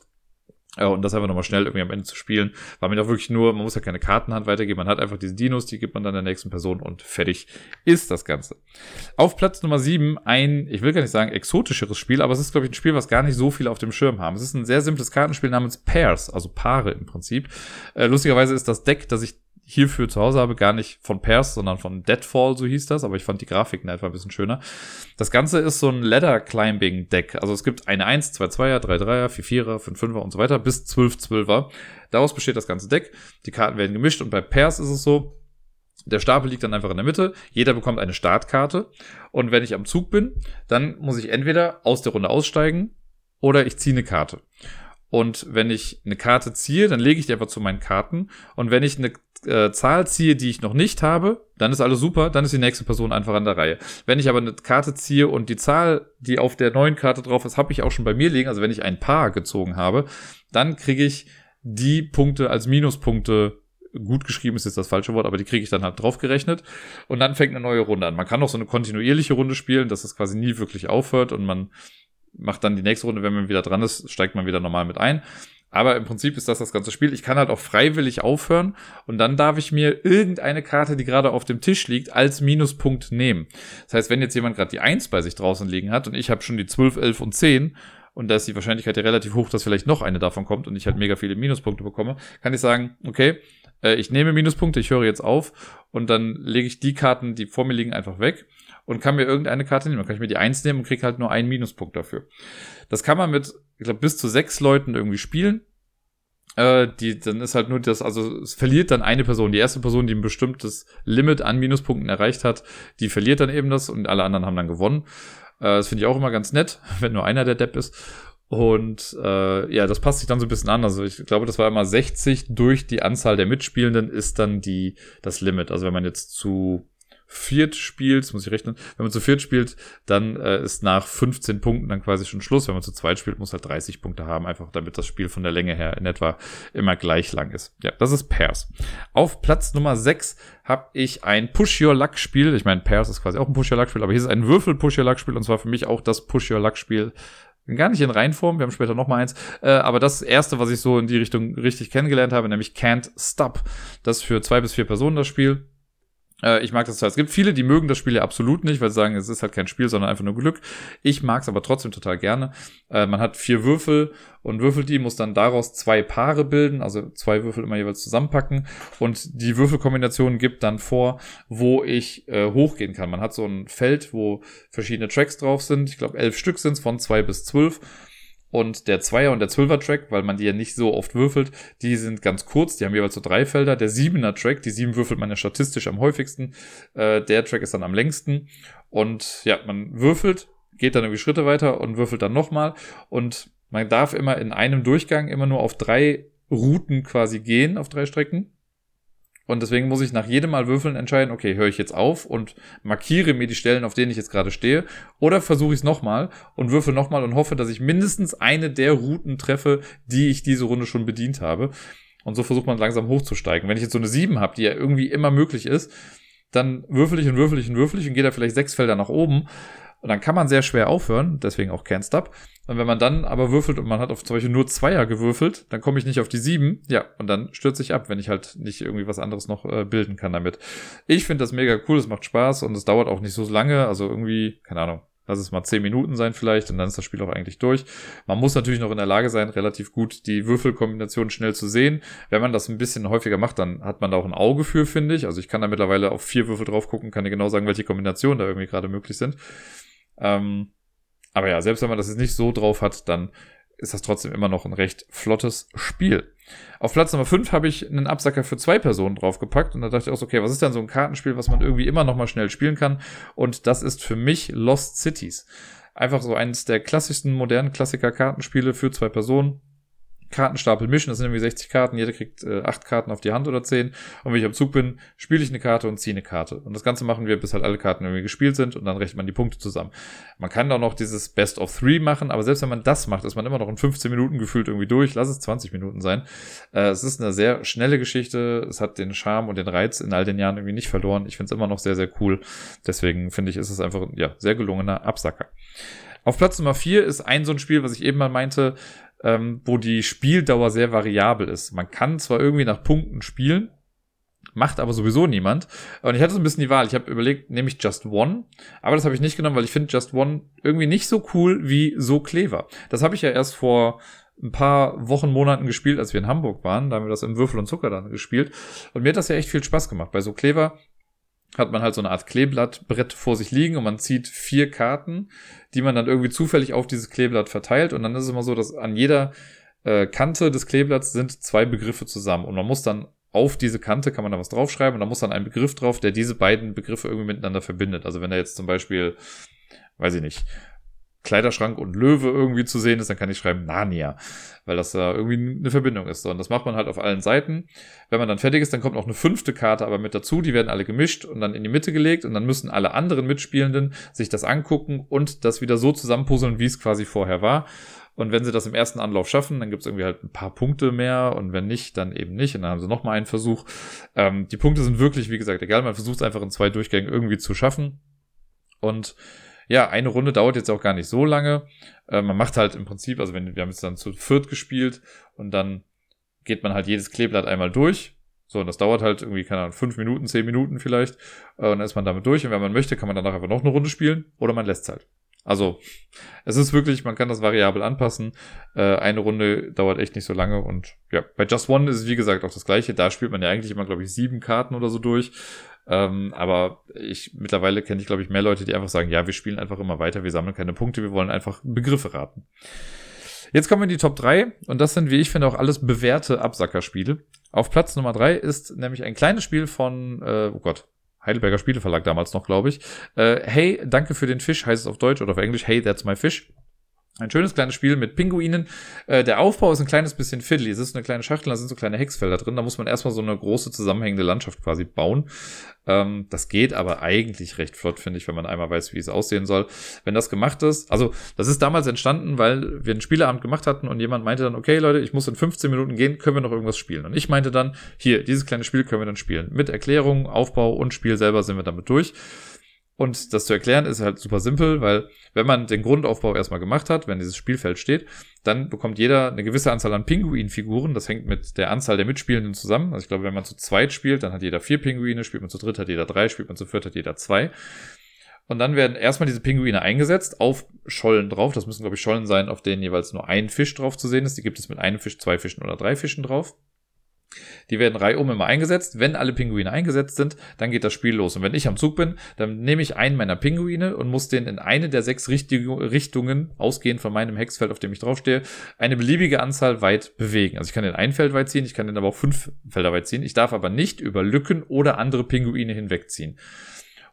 Und das einfach nochmal schnell irgendwie am Ende zu spielen, war mir doch wirklich nur, man muss ja keine Kartenhand weitergeben, man hat einfach diese Dinos, die gibt man dann der nächsten Person und fertig ist das Ganze. Auf Platz Nummer sieben ein, ich will gar nicht sagen exotischeres Spiel, aber es ist, glaube ich, ein Spiel, was gar nicht so viele auf dem Schirm haben. Es ist ein sehr simples Kartenspiel namens Pairs, also Paare im Prinzip. Äh, lustigerweise ist das Deck, das ich hierfür zu Hause habe, gar nicht von Pairs, sondern von Deadfall, so hieß das, aber ich fand die Grafiken einfach ein bisschen schöner. Das Ganze ist so ein Ladder-Climbing-Deck, also es gibt eine eins, zwei Zweier, drei Dreier, vier Vierer, fünf Fünfer und so weiter, bis zwölf Zwölfer. Daraus besteht das ganze Deck, die Karten werden gemischt und bei Pairs ist es so, der Stapel liegt dann einfach in der Mitte, jeder bekommt eine Startkarte und wenn ich am Zug bin, dann muss ich entweder aus der Runde aussteigen oder ich ziehe eine Karte. Und wenn ich eine Karte ziehe, dann lege ich die einfach zu meinen Karten. Und wenn ich eine äh, Zahl ziehe, die ich noch nicht habe, dann ist alles super, dann ist die nächste Person einfach an der Reihe. Wenn ich aber eine Karte ziehe und die Zahl, die auf der neuen Karte drauf ist, habe ich auch schon bei mir liegen, also wenn ich ein Paar gezogen habe, dann kriege ich die Punkte als Minuspunkte. Gut geschrieben ist jetzt das falsche Wort, aber die kriege ich dann halt drauf gerechnet. Und dann fängt eine neue Runde an. Man kann auch so eine kontinuierliche Runde spielen, dass das quasi nie wirklich aufhört und man macht dann die nächste Runde, wenn man wieder dran ist, steigt man wieder normal mit ein. Aber im Prinzip ist das das ganze Spiel. Ich kann halt auch freiwillig aufhören und dann darf ich mir irgendeine Karte, die gerade auf dem Tisch liegt, als Minuspunkt nehmen. Das heißt, wenn jetzt jemand gerade die eins bei sich draußen liegen hat und ich habe schon die zwölf, elf und zehn und da ist die Wahrscheinlichkeit ja relativ hoch, dass vielleicht noch eine davon kommt und ich halt mega viele Minuspunkte bekomme, kann ich sagen, okay, ich nehme Minuspunkte, ich höre jetzt auf und dann lege ich die Karten, die vor mir liegen, einfach weg. Und kann mir irgendeine Karte nehmen. Dann kann ich mir die eins nehmen und kriege halt nur einen Minuspunkt dafür. Das kann man mit, ich glaube, bis zu sechs Leuten irgendwie spielen. Äh, die, dann ist halt nur das, also es verliert dann eine Person. Die erste Person, die ein bestimmtes Limit an Minuspunkten erreicht hat, die verliert dann eben das und alle anderen haben dann gewonnen. Äh, das finde ich auch immer ganz nett, wenn nur einer der Depp ist. Und äh, ja, das passt sich dann so ein bisschen an. Also ich glaube, das war immer sechzig durch die Anzahl der Mitspielenden ist dann die das Limit. Also wenn man jetzt zu viert spielt, muss ich rechnen, wenn man zu viert spielt, dann äh, ist nach fünfzehn Punkten dann quasi schon Schluss. Wenn man zu zweit spielt, muss halt dreißig Punkte haben, einfach damit das Spiel von der Länge her in etwa immer gleich lang ist. Ja, das ist Pairs. Auf Platz Nummer sechs habe ich ein Push-Your-Luck-Spiel. Ich meine, Pairs ist quasi auch ein Push-Your-Luck-Spiel, aber hier ist ein Würfel-Push-Your-Luck-Spiel und zwar für mich auch das Push-Your-Luck-Spiel, gar nicht in Reinform, wir haben später nochmal eins, äh, aber das erste, was ich so in die Richtung richtig kennengelernt habe, nämlich Can't Stop. Das ist für zwei bis vier Personen das Spiel. Äh, ich mag das total. Es gibt viele, die mögen das Spiel ja absolut nicht, weil sie sagen, es ist halt kein Spiel, sondern einfach nur Glück. Ich mag es aber trotzdem total gerne. Äh, man hat vier Würfel und würfelt die, muss dann daraus zwei Paare bilden, also zwei Würfel immer jeweils zusammenpacken und die Würfelkombination gibt dann vor, wo ich äh, hochgehen kann. Man hat so ein Feld, wo verschiedene Tracks drauf sind, ich glaube elf Stück sind es, von zwei bis zwölf und der Zweier- und der Zwölfer-Track, weil man die ja nicht so oft würfelt, die sind ganz kurz, die haben jeweils so drei Felder. Der Siebener-Track, die Sieben würfelt man ja statistisch am häufigsten, äh, der Track ist dann am längsten und ja, man würfelt, geht dann irgendwie Schritte weiter und würfelt dann nochmal und man darf immer in einem Durchgang immer nur auf drei Routen quasi gehen, auf drei Strecken. Und deswegen muss ich nach jedem Mal würfeln entscheiden, okay, höre ich jetzt auf und markiere mir die Stellen, auf denen ich jetzt gerade stehe. Oder versuche ich es nochmal und würfel nochmal und hoffe, dass ich mindestens eine der Routen treffe, die ich diese Runde schon bedient habe. Und so versucht man langsam hochzusteigen. Wenn ich jetzt so eine sieben habe, die ja irgendwie immer möglich ist, dann würfel ich und würfel ich und würfel ich und gehe da vielleicht sechs Felder nach oben. Und dann kann man sehr schwer aufhören, deswegen auch Can't Stop. Und wenn man dann aber würfelt und man hat auf zum Beispiel nur Zweier gewürfelt, dann komme ich nicht auf die Sieben, ja, und dann stürze ich ab, wenn ich halt nicht irgendwie was anderes noch äh, bilden kann damit. Ich finde das mega cool, es macht Spaß und es dauert auch nicht so lange, also irgendwie, keine Ahnung, lass es mal zehn Minuten sein vielleicht und dann ist das Spiel auch eigentlich durch. Man muss natürlich noch in der Lage sein, relativ gut die Würfelkombination schnell zu sehen. Wenn man das ein bisschen häufiger macht, dann hat man da auch ein Auge für, finde ich. Also ich kann da mittlerweile auf vier Würfel drauf gucken, kann dir genau sagen, welche Kombinationen da irgendwie gerade möglich sind. Ähm, aber ja, selbst wenn man das jetzt nicht so drauf hat, dann ist das trotzdem immer noch ein recht flottes Spiel. Auf Platz Nummer fünf habe ich einen Absacker für zwei Personen draufgepackt und da dachte ich auch so, okay, was ist denn so ein Kartenspiel, was man irgendwie immer noch mal schnell spielen kann? Und das ist für mich Lost Cities. Einfach so eines der klassischsten modernen Klassiker-Kartenspiele für zwei Personen. Kartenstapel mischen. Das sind irgendwie sechzig Karten. Jeder kriegt äh, acht Karten auf die Hand oder zehn. Und wenn ich am Zug bin, spiele ich eine Karte und ziehe eine Karte. Und das Ganze machen wir, bis halt alle Karten irgendwie gespielt sind. Und dann rechnet man die Punkte zusammen. Man kann auch noch dieses Best of Three machen. Aber selbst wenn man das macht, ist man immer noch in fünfzehn Minuten gefühlt irgendwie durch. Lass es zwanzig Minuten sein. Äh, es ist eine sehr schnelle Geschichte. Es hat den Charme und den Reiz in all den Jahren irgendwie nicht verloren. Ich finde es immer noch sehr, sehr cool. Deswegen finde ich, ist es einfach ja sehr gelungener Absacker. Auf Platz Nummer vier ist ein so ein Spiel, was ich eben mal meinte, ähm, wo die Spieldauer sehr variabel ist. Man kann zwar irgendwie nach Punkten spielen, macht aber sowieso niemand. Und ich hatte so ein bisschen die Wahl. Ich habe überlegt, nehme ich Just One, aber das habe ich nicht genommen, weil ich finde Just One irgendwie nicht so cool wie So Clever. Das habe ich ja erst vor ein paar Wochen, Monaten gespielt, als wir in Hamburg waren. Da haben wir das im Würfel und Zucker dann gespielt. Und mir hat das ja echt viel Spaß gemacht. Bei So Clever hat man halt so eine Art Kleeblattbrett vor sich liegen und man zieht vier Karten, die man dann irgendwie zufällig auf dieses Kleeblatt verteilt. Und dann ist es immer so, dass an jeder äh, Kante des Kleeblatts sind zwei Begriffe zusammen. Und man muss dann auf diese Kante, kann man da was draufschreiben und da muss dann ein Begriff drauf, der diese beiden Begriffe irgendwie miteinander verbindet. Also wenn da jetzt zum Beispiel, weiß ich nicht, Kleiderschrank und Löwe irgendwie zu sehen ist, dann kann ich schreiben Narnia, weil das da irgendwie eine Verbindung ist. Und das macht man halt auf allen Seiten. Wenn man dann fertig ist, dann kommt noch eine fünfte Karte aber mit dazu. Die werden alle gemischt und dann in die Mitte gelegt und dann müssen alle anderen Mitspielenden sich das angucken und das wieder so zusammenpuzzeln, wie es quasi vorher war. Und wenn sie das im ersten Anlauf schaffen, dann gibt es irgendwie halt ein paar Punkte mehr und wenn nicht, dann eben nicht. Und dann haben sie nochmal einen Versuch. Ähm, die Punkte sind wirklich, wie gesagt, egal. Man versucht es einfach in zwei Durchgängen irgendwie zu schaffen. Und ja, eine Runde dauert jetzt auch gar nicht so lange. Äh, man macht halt im Prinzip, also wenn wir haben jetzt dann zu viert gespielt und dann geht man halt jedes Kleeblatt einmal durch. So, und das dauert halt irgendwie, keine Ahnung, fünf Minuten, zehn Minuten vielleicht. Äh, und dann ist man damit durch. Und wenn man möchte, kann man danach einfach noch eine Runde spielen oder man lässt es halt. Also, es ist wirklich, man kann das variabel anpassen. Äh, eine Runde dauert echt nicht so lange. Und ja, bei Just One ist es wie gesagt auch das Gleiche. Da spielt man ja eigentlich immer, glaube ich, sieben Karten oder so durch. Ähm, aber ich mittlerweile kenne ich, glaube ich, mehr Leute, die einfach sagen, ja, wir spielen einfach immer weiter, wir sammeln keine Punkte, wir wollen einfach Begriffe raten. Jetzt kommen wir in die Top drei und das sind, wie ich finde, auch alles bewährte Absackerspiele. Auf Platz Nummer drei ist nämlich ein kleines Spiel von, äh, oh Gott, Heidelberger Spieleverlag damals noch, glaube ich. Äh, Hey, danke für den Fisch, heißt es auf Deutsch oder auf Englisch, Hey, that's my fish. Ein schönes kleines Spiel mit Pinguinen. Äh, der Aufbau ist ein kleines bisschen fiddly. Es ist eine kleine Schachtel, da sind so kleine Hexfelder drin. Da muss man erstmal so eine große zusammenhängende Landschaft quasi bauen. Ähm, das geht aber eigentlich recht flott, finde ich, wenn man einmal weiß, wie es aussehen soll. Wenn das gemacht ist, also das ist damals entstanden, weil wir einen Spieleabend gemacht hatten und jemand meinte dann, okay Leute, ich muss in fünfzehn Minuten gehen, können wir noch irgendwas spielen? Und ich meinte dann, hier, dieses kleine Spiel können wir dann spielen. Mit Erklärung, Aufbau und Spiel selber sind wir damit durch. Und das zu erklären ist halt super simpel, weil wenn man den Grundaufbau erstmal gemacht hat, wenn dieses Spielfeld steht, dann bekommt jeder eine gewisse Anzahl an Pinguinfiguren. Das hängt mit der Anzahl der Mitspielenden zusammen. Also ich glaube, wenn man zu zweit spielt, dann hat jeder vier Pinguine, spielt man zu dritt, hat jeder drei, spielt man zu viert, hat jeder zwei. Und dann werden erstmal diese Pinguine eingesetzt auf Schollen drauf. Das müssen, glaube ich, Schollen sein, auf denen jeweils nur ein Fisch drauf zu sehen ist. Die gibt es mit einem Fisch, zwei Fischen oder drei Fischen drauf. Die werden reihum immer eingesetzt. Wenn alle Pinguine eingesetzt sind, dann geht das Spiel los. Und wenn ich am Zug bin, dann nehme ich einen meiner Pinguine und muss den in eine der sechs Richtungen, ausgehend von meinem Hexfeld, auf dem ich draufstehe, eine beliebige Anzahl weit bewegen. Also ich kann den ein Feld weit ziehen, ich kann den aber auch fünf Felder weit ziehen. Ich darf aber nicht über Lücken oder andere Pinguine hinwegziehen.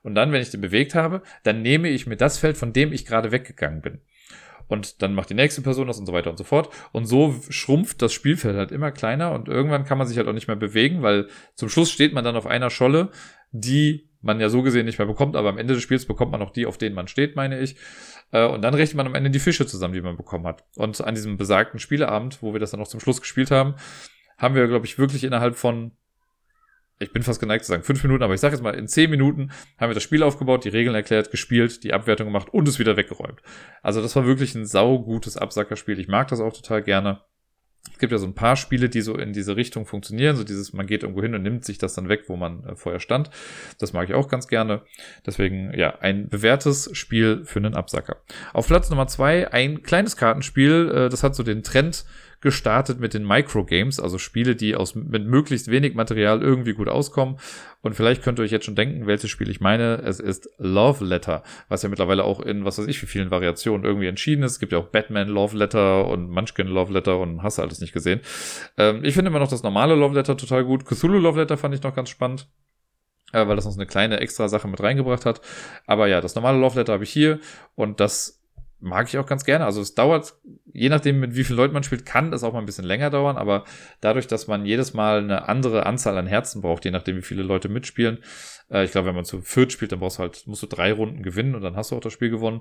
Und dann, wenn ich den bewegt habe, dann nehme ich mir das Feld, von dem ich gerade weggegangen bin. Und dann macht die nächste Person das und so weiter und so fort. Und so schrumpft das Spielfeld halt immer kleiner und irgendwann kann man sich halt auch nicht mehr bewegen, weil zum Schluss steht man dann auf einer Scholle, die man ja so gesehen nicht mehr bekommt, aber am Ende des Spiels bekommt man auch die, auf denen man steht, meine ich. Und dann rechnet man am Ende die Fische zusammen, die man bekommen hat. Und an diesem besagten Spieleabend, wo wir das dann noch zum Schluss gespielt haben, haben wir, glaube ich, wirklich innerhalb von, ich bin fast geneigt zu sagen fünf Minuten, aber ich sage jetzt mal, in zehn Minuten haben wir das Spiel aufgebaut, die Regeln erklärt, gespielt, die Abwertung gemacht und es wieder weggeräumt. Also das war wirklich ein saugutes Absackerspiel. Ich mag das auch total gerne. Es gibt ja so ein paar Spiele, die so in diese Richtung funktionieren. So dieses, man geht irgendwo hin und nimmt sich das dann weg, wo man vorher stand. Das mag ich auch ganz gerne. Deswegen, ja, ein bewährtes Spiel für einen Absacker. Auf Platz Nummer zwei ein kleines Kartenspiel. Das hat so den Trend gestartet mit den Microgames, also Spiele, die aus mit möglichst wenig Material irgendwie gut auskommen. Und vielleicht könnt ihr euch jetzt schon denken, welches Spiel ich meine. Es ist Love Letter, was ja mittlerweile auch in, was weiß ich, wie vielen Variationen irgendwie entschieden ist. Es gibt ja auch Batman Love Letter und Munchkin Love Letter und hast du alles nicht gesehen. Ähm, ich finde immer noch das normale Love Letter total gut. Cthulhu Love Letter fand ich noch ganz spannend, äh, weil das noch so eine kleine extra Sache mit reingebracht hat. Aber ja, das normale Love Letter habe ich hier und das mag ich auch ganz gerne. Also es dauert, je nachdem mit wie vielen Leuten man spielt, kann das auch mal ein bisschen länger dauern, aber dadurch, dass man jedes Mal eine andere Anzahl an Herzen braucht, je nachdem wie viele Leute mitspielen, äh, ich glaube, wenn man zu viert spielt, dann brauchst du halt, musst du drei Runden gewinnen und dann hast du auch das Spiel gewonnen.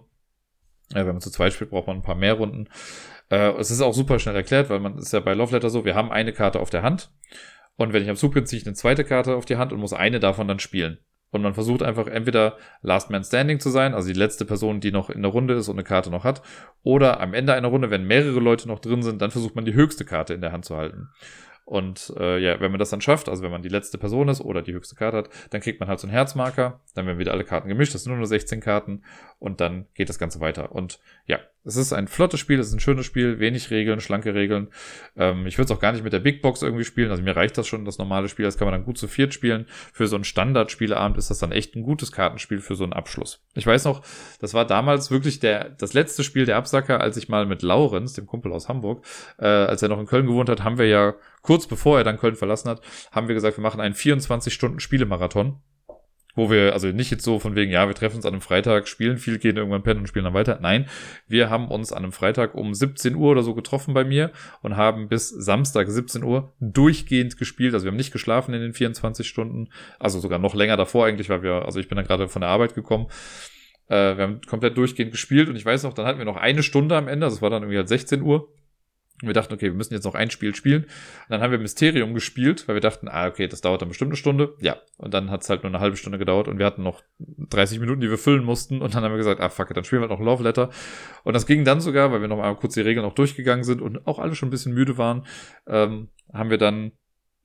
Äh, wenn man zu zweit spielt, braucht man ein paar mehr Runden. Äh, es ist auch super schnell erklärt, weil man ist ja bei Love Letter so, wir haben eine Karte auf der Hand und wenn ich am Zug bin, ziehe ich eine zweite Karte auf die Hand und muss eine davon dann spielen. Und man versucht einfach entweder Last Man Standing zu sein, also die letzte Person, die noch in der Runde ist und eine Karte noch hat, oder am Ende einer Runde, wenn mehrere Leute noch drin sind, dann versucht man die höchste Karte in der Hand zu halten. Und äh, ja, wenn man das dann schafft, also wenn man die letzte Person ist oder die höchste Karte hat, dann kriegt man halt so einen Herzmarker, dann werden wieder alle Karten gemischt, das sind nur noch sechzehn Karten und dann geht das Ganze weiter. Und ja, es ist ein flottes Spiel, es ist ein schönes Spiel, wenig Regeln, schlanke Regeln. Ähm, ich würde es auch gar nicht mit der Big Box irgendwie spielen, also mir reicht das schon, das normale Spiel, das kann man dann gut zu viert spielen. Für so einen Standardspieleabend ist das dann echt ein gutes Kartenspiel für so einen Abschluss. Ich weiß noch, das war damals wirklich der das letzte Spiel der Absacker, als ich mal mit Laurenz, dem Kumpel aus Hamburg, äh, als er noch in Köln gewohnt hat, haben wir ja kurz bevor er dann Köln verlassen hat, haben wir gesagt, wir machen einen vierundzwanzig-Stunden-Spielemarathon, wo wir, also nicht jetzt so von wegen, ja, wir treffen uns an einem Freitag, spielen viel, gehen irgendwann pennen und spielen dann weiter. Nein, wir haben uns an einem Freitag um siebzehn Uhr oder so getroffen bei mir und haben bis Samstag siebzehn Uhr durchgehend gespielt. Also wir haben nicht geschlafen in den vierundzwanzig Stunden, also sogar noch länger davor eigentlich, weil wir, also ich bin dann gerade von der Arbeit gekommen. Äh, wir haben komplett durchgehend gespielt und ich weiß noch, dann hatten wir noch eine Stunde am Ende, also es war dann irgendwie halt sechzehn Uhr. Wir dachten, okay, wir müssen jetzt noch ein Spiel spielen. Und dann haben wir Mysterium gespielt, weil wir dachten, ah, okay, das dauert dann bestimmt eine Stunde. Ja, und dann hat es halt nur eine halbe Stunde gedauert und wir hatten noch dreißig Minuten, die wir füllen mussten. Und dann haben wir gesagt, ah, fuck it, dann spielen wir noch Love Letter. Und das ging dann sogar, weil wir noch mal kurz die Regeln auch durchgegangen sind und auch alle schon ein bisschen müde waren, ähm, haben wir dann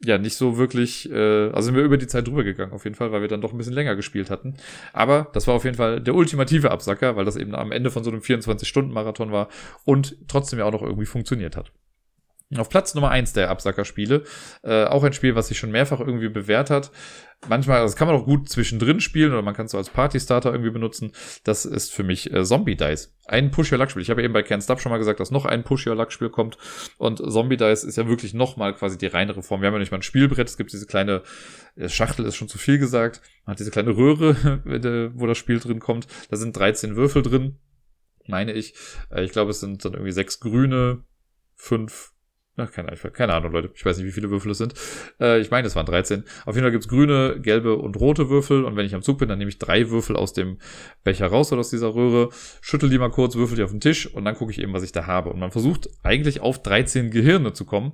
ja nicht so wirklich, äh, also sind wir über die Zeit drüber gegangen auf jeden Fall, weil wir dann doch ein bisschen länger gespielt hatten. Aber das war auf jeden Fall der ultimative Absacker, weil das eben am Ende von so einem vierundzwanzig-Stunden-Marathon war und trotzdem ja auch noch irgendwie funktioniert hat. Auf Platz Nummer eins der Absacker-Spiele, äh, auch ein Spiel, was sich schon mehrfach irgendwie bewährt hat. Manchmal, also das kann man auch gut zwischendrin spielen oder man kann es so als Party-Starter irgendwie benutzen. Das ist für mich äh, Zombie Dice. Ein Push-Your-Luck-Spiel. Ich habe ja eben bei Can't Stop schon mal gesagt, dass noch ein Push-Your-Luck-Spiel kommt. Und Zombie Dice ist ja wirklich nochmal quasi die reinere Form. Wir haben ja nicht mal ein Spielbrett, es gibt diese kleine Schachtel, ist schon zu viel gesagt. Man hat diese kleine Röhre, wo das Spiel drin kommt. Da sind dreizehn Würfel drin, meine ich. Äh, ich glaube, es sind dann irgendwie sechs grüne, fünf Ach, keine, keine Ahnung, Leute. Ich weiß nicht, wie viele Würfel es sind. Äh, ich meine, es waren dreizehn. Auf jeden Fall gibt's grüne, gelbe und rote Würfel. Und wenn ich am Zug bin, dann nehme ich drei Würfel aus dem Becher raus oder aus dieser Röhre, schüttel die mal kurz, würfel die auf den Tisch und dann gucke ich eben, was ich da habe. Und man versucht eigentlich auf dreizehn Gehirne zu kommen,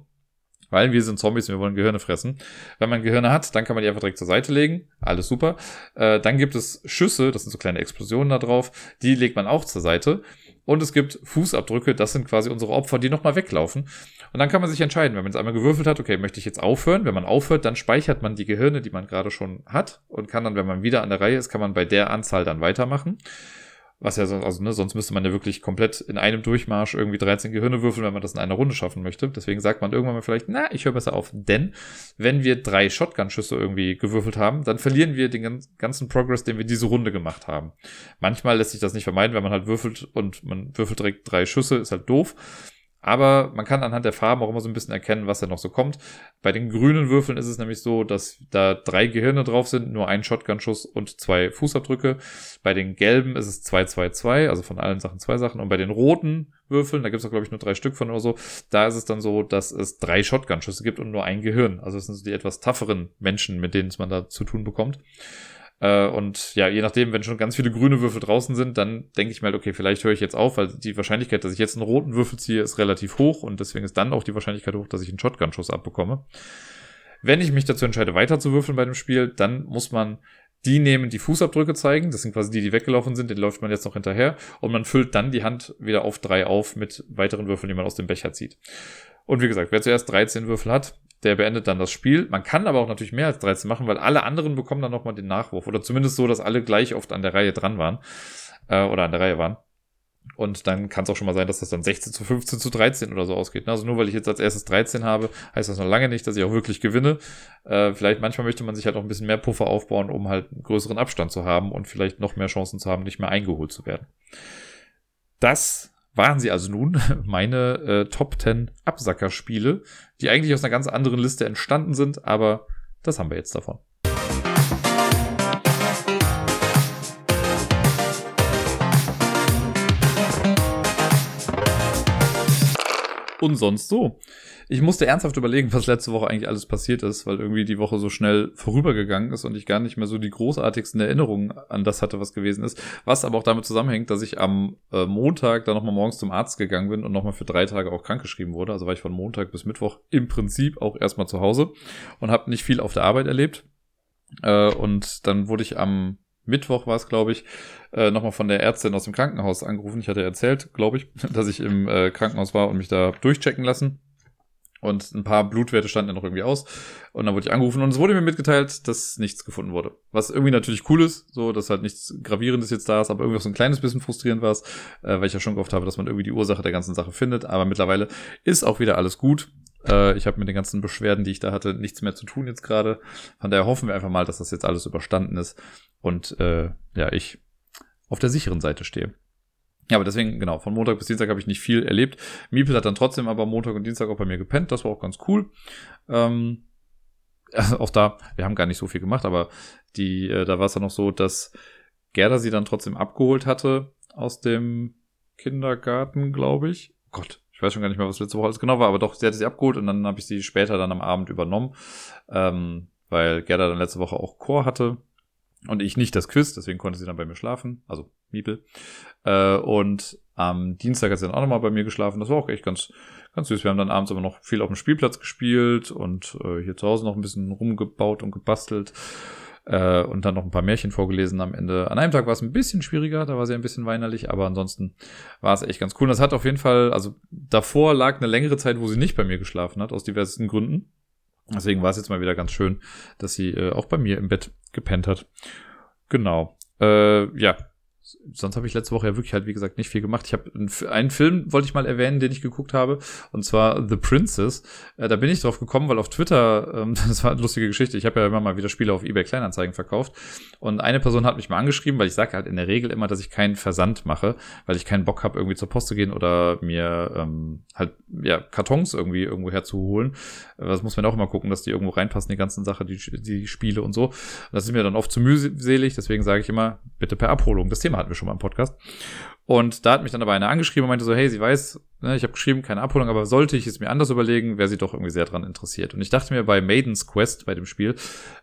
weil wir sind Zombies und wir wollen Gehirne fressen. Wenn man Gehirne hat, dann kann man die einfach direkt zur Seite legen. Alles super. Äh, dann gibt es Schüsse, das sind so kleine Explosionen da drauf. Die legt man auch zur Seite. Und es gibt Fußabdrücke, das sind quasi unsere Opfer, die nochmal weglaufen. Und dann kann man sich entscheiden, wenn man es einmal gewürfelt hat, okay, möchte ich jetzt aufhören? Wenn man aufhört, dann speichert man die Gehirne, die man gerade schon hat und kann dann, wenn man wieder an der Reihe ist, kann man bei der Anzahl dann weitermachen. Was ja sonst, also ne, sonst müsste man ja wirklich komplett in einem Durchmarsch irgendwie dreizehn Gehirne würfeln, wenn man das in einer Runde schaffen möchte. Deswegen sagt man irgendwann mal vielleicht, na, ich höre besser auf. Denn wenn wir drei Shotgun-Schüsse irgendwie gewürfelt haben, dann verlieren wir den ganzen Progress, den wir diese Runde gemacht haben. Manchmal lässt sich das nicht vermeiden, wenn man halt würfelt und man würfelt direkt drei Schüsse, ist halt doof. Aber man kann anhand der Farben auch immer so ein bisschen erkennen, was da noch so kommt. Bei den grünen Würfeln ist es nämlich so, dass da drei Gehirne drauf sind, nur ein Shotgun-Schuss und zwei Fußabdrücke. Bei den gelben ist es zwei, zwei, zwei, also von allen Sachen zwei Sachen. Und bei den roten Würfeln, da gibt es auch, glaube ich, nur drei Stück von oder so, da ist es dann so, dass es drei Shotgun-Schüsse gibt und nur ein Gehirn. Also das sind so die etwas tougheren Menschen, mit denen man da zu tun bekommt. Und ja, je nachdem, wenn schon ganz viele grüne Würfel draußen sind, dann denke ich mir halt, okay, vielleicht höre ich jetzt auf, weil die Wahrscheinlichkeit, dass ich jetzt einen roten Würfel ziehe, ist relativ hoch und deswegen ist dann auch die Wahrscheinlichkeit hoch, dass ich einen Shotgun-Schuss abbekomme. Wenn ich mich dazu entscheide, weiter zu würfeln bei dem Spiel, dann muss man die nehmen, die Fußabdrücke zeigen, das sind quasi die, die weggelaufen sind, den läuft man jetzt noch hinterher und man füllt dann die Hand wieder auf drei auf mit weiteren Würfeln, die man aus dem Becher zieht. Und wie gesagt, wer zuerst dreizehn Würfel hat, der beendet dann das Spiel. Man kann aber auch natürlich mehr als dreizehn machen, weil alle anderen bekommen dann nochmal den Nachwurf. Oder zumindest so, dass alle gleich oft an der Reihe dran waren. Äh, oder an der Reihe waren. Und dann kann es auch schon mal sein, dass das dann sechzehn zu fünfzehn zu dreizehn oder so ausgeht. Also nur weil ich jetzt als erstes dreizehn habe, heißt das noch lange nicht, dass ich auch wirklich gewinne. Äh, vielleicht manchmal möchte man sich halt auch ein bisschen mehr Puffer aufbauen, um halt einen größeren Abstand zu haben und vielleicht noch mehr Chancen zu haben, nicht mehr eingeholt zu werden. Das waren sie also nun meine äh, Top zehn Absacker-Spiele, die eigentlich aus einer ganz anderen Liste entstanden sind, aber das haben wir jetzt davon. und sonst so. Ich musste ernsthaft überlegen, was letzte Woche eigentlich alles passiert ist, weil irgendwie die Woche so schnell vorübergegangen ist und ich gar nicht mehr so die großartigsten Erinnerungen an das hatte, was gewesen ist. Was aber auch damit zusammenhängt, dass ich am äh, Montag dann nochmal morgens zum Arzt gegangen bin und nochmal für drei Tage auch krankgeschrieben wurde. Also war ich von Montag bis Mittwoch im Prinzip auch erstmal zu Hause und habe nicht viel auf der Arbeit erlebt. Äh, und dann wurde ich am Mittwoch war es, glaube ich, äh, nochmal von der Ärztin aus dem Krankenhaus angerufen. Ich hatte erzählt, glaube ich, dass ich im äh, Krankenhaus war und mich da durchchecken lassen. Und ein paar Blutwerte standen ja noch irgendwie aus. Und dann wurde ich angerufen und es wurde mir mitgeteilt, dass nichts gefunden wurde. Was irgendwie natürlich cool ist, so, dass halt nichts Gravierendes jetzt da ist, aber irgendwie auch so ein kleines bisschen frustrierend war es, äh, weil ich ja schon gehofft habe, dass man irgendwie die Ursache der ganzen Sache findet. Aber mittlerweile ist auch wieder alles gut. Äh, ich habe mit den ganzen Beschwerden, die ich da hatte, nichts mehr zu tun jetzt gerade. Von daher hoffen wir einfach mal, dass das jetzt alles überstanden ist. Und äh, ja, ich auf der sicheren Seite stehe. Ja, aber deswegen, genau, von Montag bis Dienstag habe ich nicht viel erlebt. Miepel hat dann trotzdem aber Montag und Dienstag auch bei mir gepennt. Das war auch ganz cool. Ähm, also auch da, wir haben gar nicht so viel gemacht, aber die, äh, da war es dann noch so, dass Gerda sie dann trotzdem abgeholt hatte aus dem Kindergarten, glaube ich. Oh Gott, ich weiß schon gar nicht mehr, was letzte Woche alles genau war, aber doch, sie hatte sie abgeholt und dann habe ich sie später dann am Abend übernommen, ähm, weil Gerda dann letzte Woche auch Chor hatte. Und ich nicht das Quiz, deswegen konnte sie dann bei mir schlafen, also Miepel. Äh, und am Dienstag hat sie dann auch nochmal bei mir geschlafen, das war auch echt ganz ganz süß. Wir haben dann abends aber noch viel auf dem Spielplatz gespielt und äh, hier zu Hause noch ein bisschen rumgebaut und gebastelt äh, und dann noch ein paar Märchen vorgelesen am Ende. An einem Tag war es ein bisschen schwieriger, da war sie ein bisschen weinerlich, aber ansonsten war es echt ganz cool. Und das hat auf jeden Fall, also davor lag eine längere Zeit, wo sie nicht bei mir geschlafen hat, aus diversen Gründen. Deswegen war es jetzt mal wieder ganz schön, dass sie äh, auch bei mir im Bett gepennt hat. Genau. Äh, ja, sonst habe ich letzte Woche ja wirklich halt, wie gesagt, nicht viel gemacht. Ich habe einen, einen Film, wollte ich mal erwähnen, den ich geguckt habe, und zwar The Princess. Äh, da bin ich drauf gekommen, weil auf Twitter, ähm, das war eine lustige Geschichte, ich habe ja immer mal wieder Spiele auf eBay Kleinanzeigen verkauft. Und eine Person hat mich mal angeschrieben, weil ich sage halt in der Regel immer, dass ich keinen Versand mache, weil ich keinen Bock habe, irgendwie zur Post zu gehen oder mir ähm, halt ja Kartons irgendwie irgendwo herzuholen. Das muss man auch immer gucken, dass die irgendwo reinpassen, die ganzen Sachen, die, die Spiele und so. Das ist mir dann oft zu mühselig, deswegen sage ich immer, bitte per Abholung. Das Thema hatten wir schon mal im Podcast. Und da hat mich dann aber einer angeschrieben und meinte so, hey, sie weiß, ne, ich habe geschrieben, keine Abholung, aber sollte ich es mir anders überlegen, wäre sie doch irgendwie sehr dran interessiert. Und ich dachte mir bei Maiden's Quest, bei dem Spiel,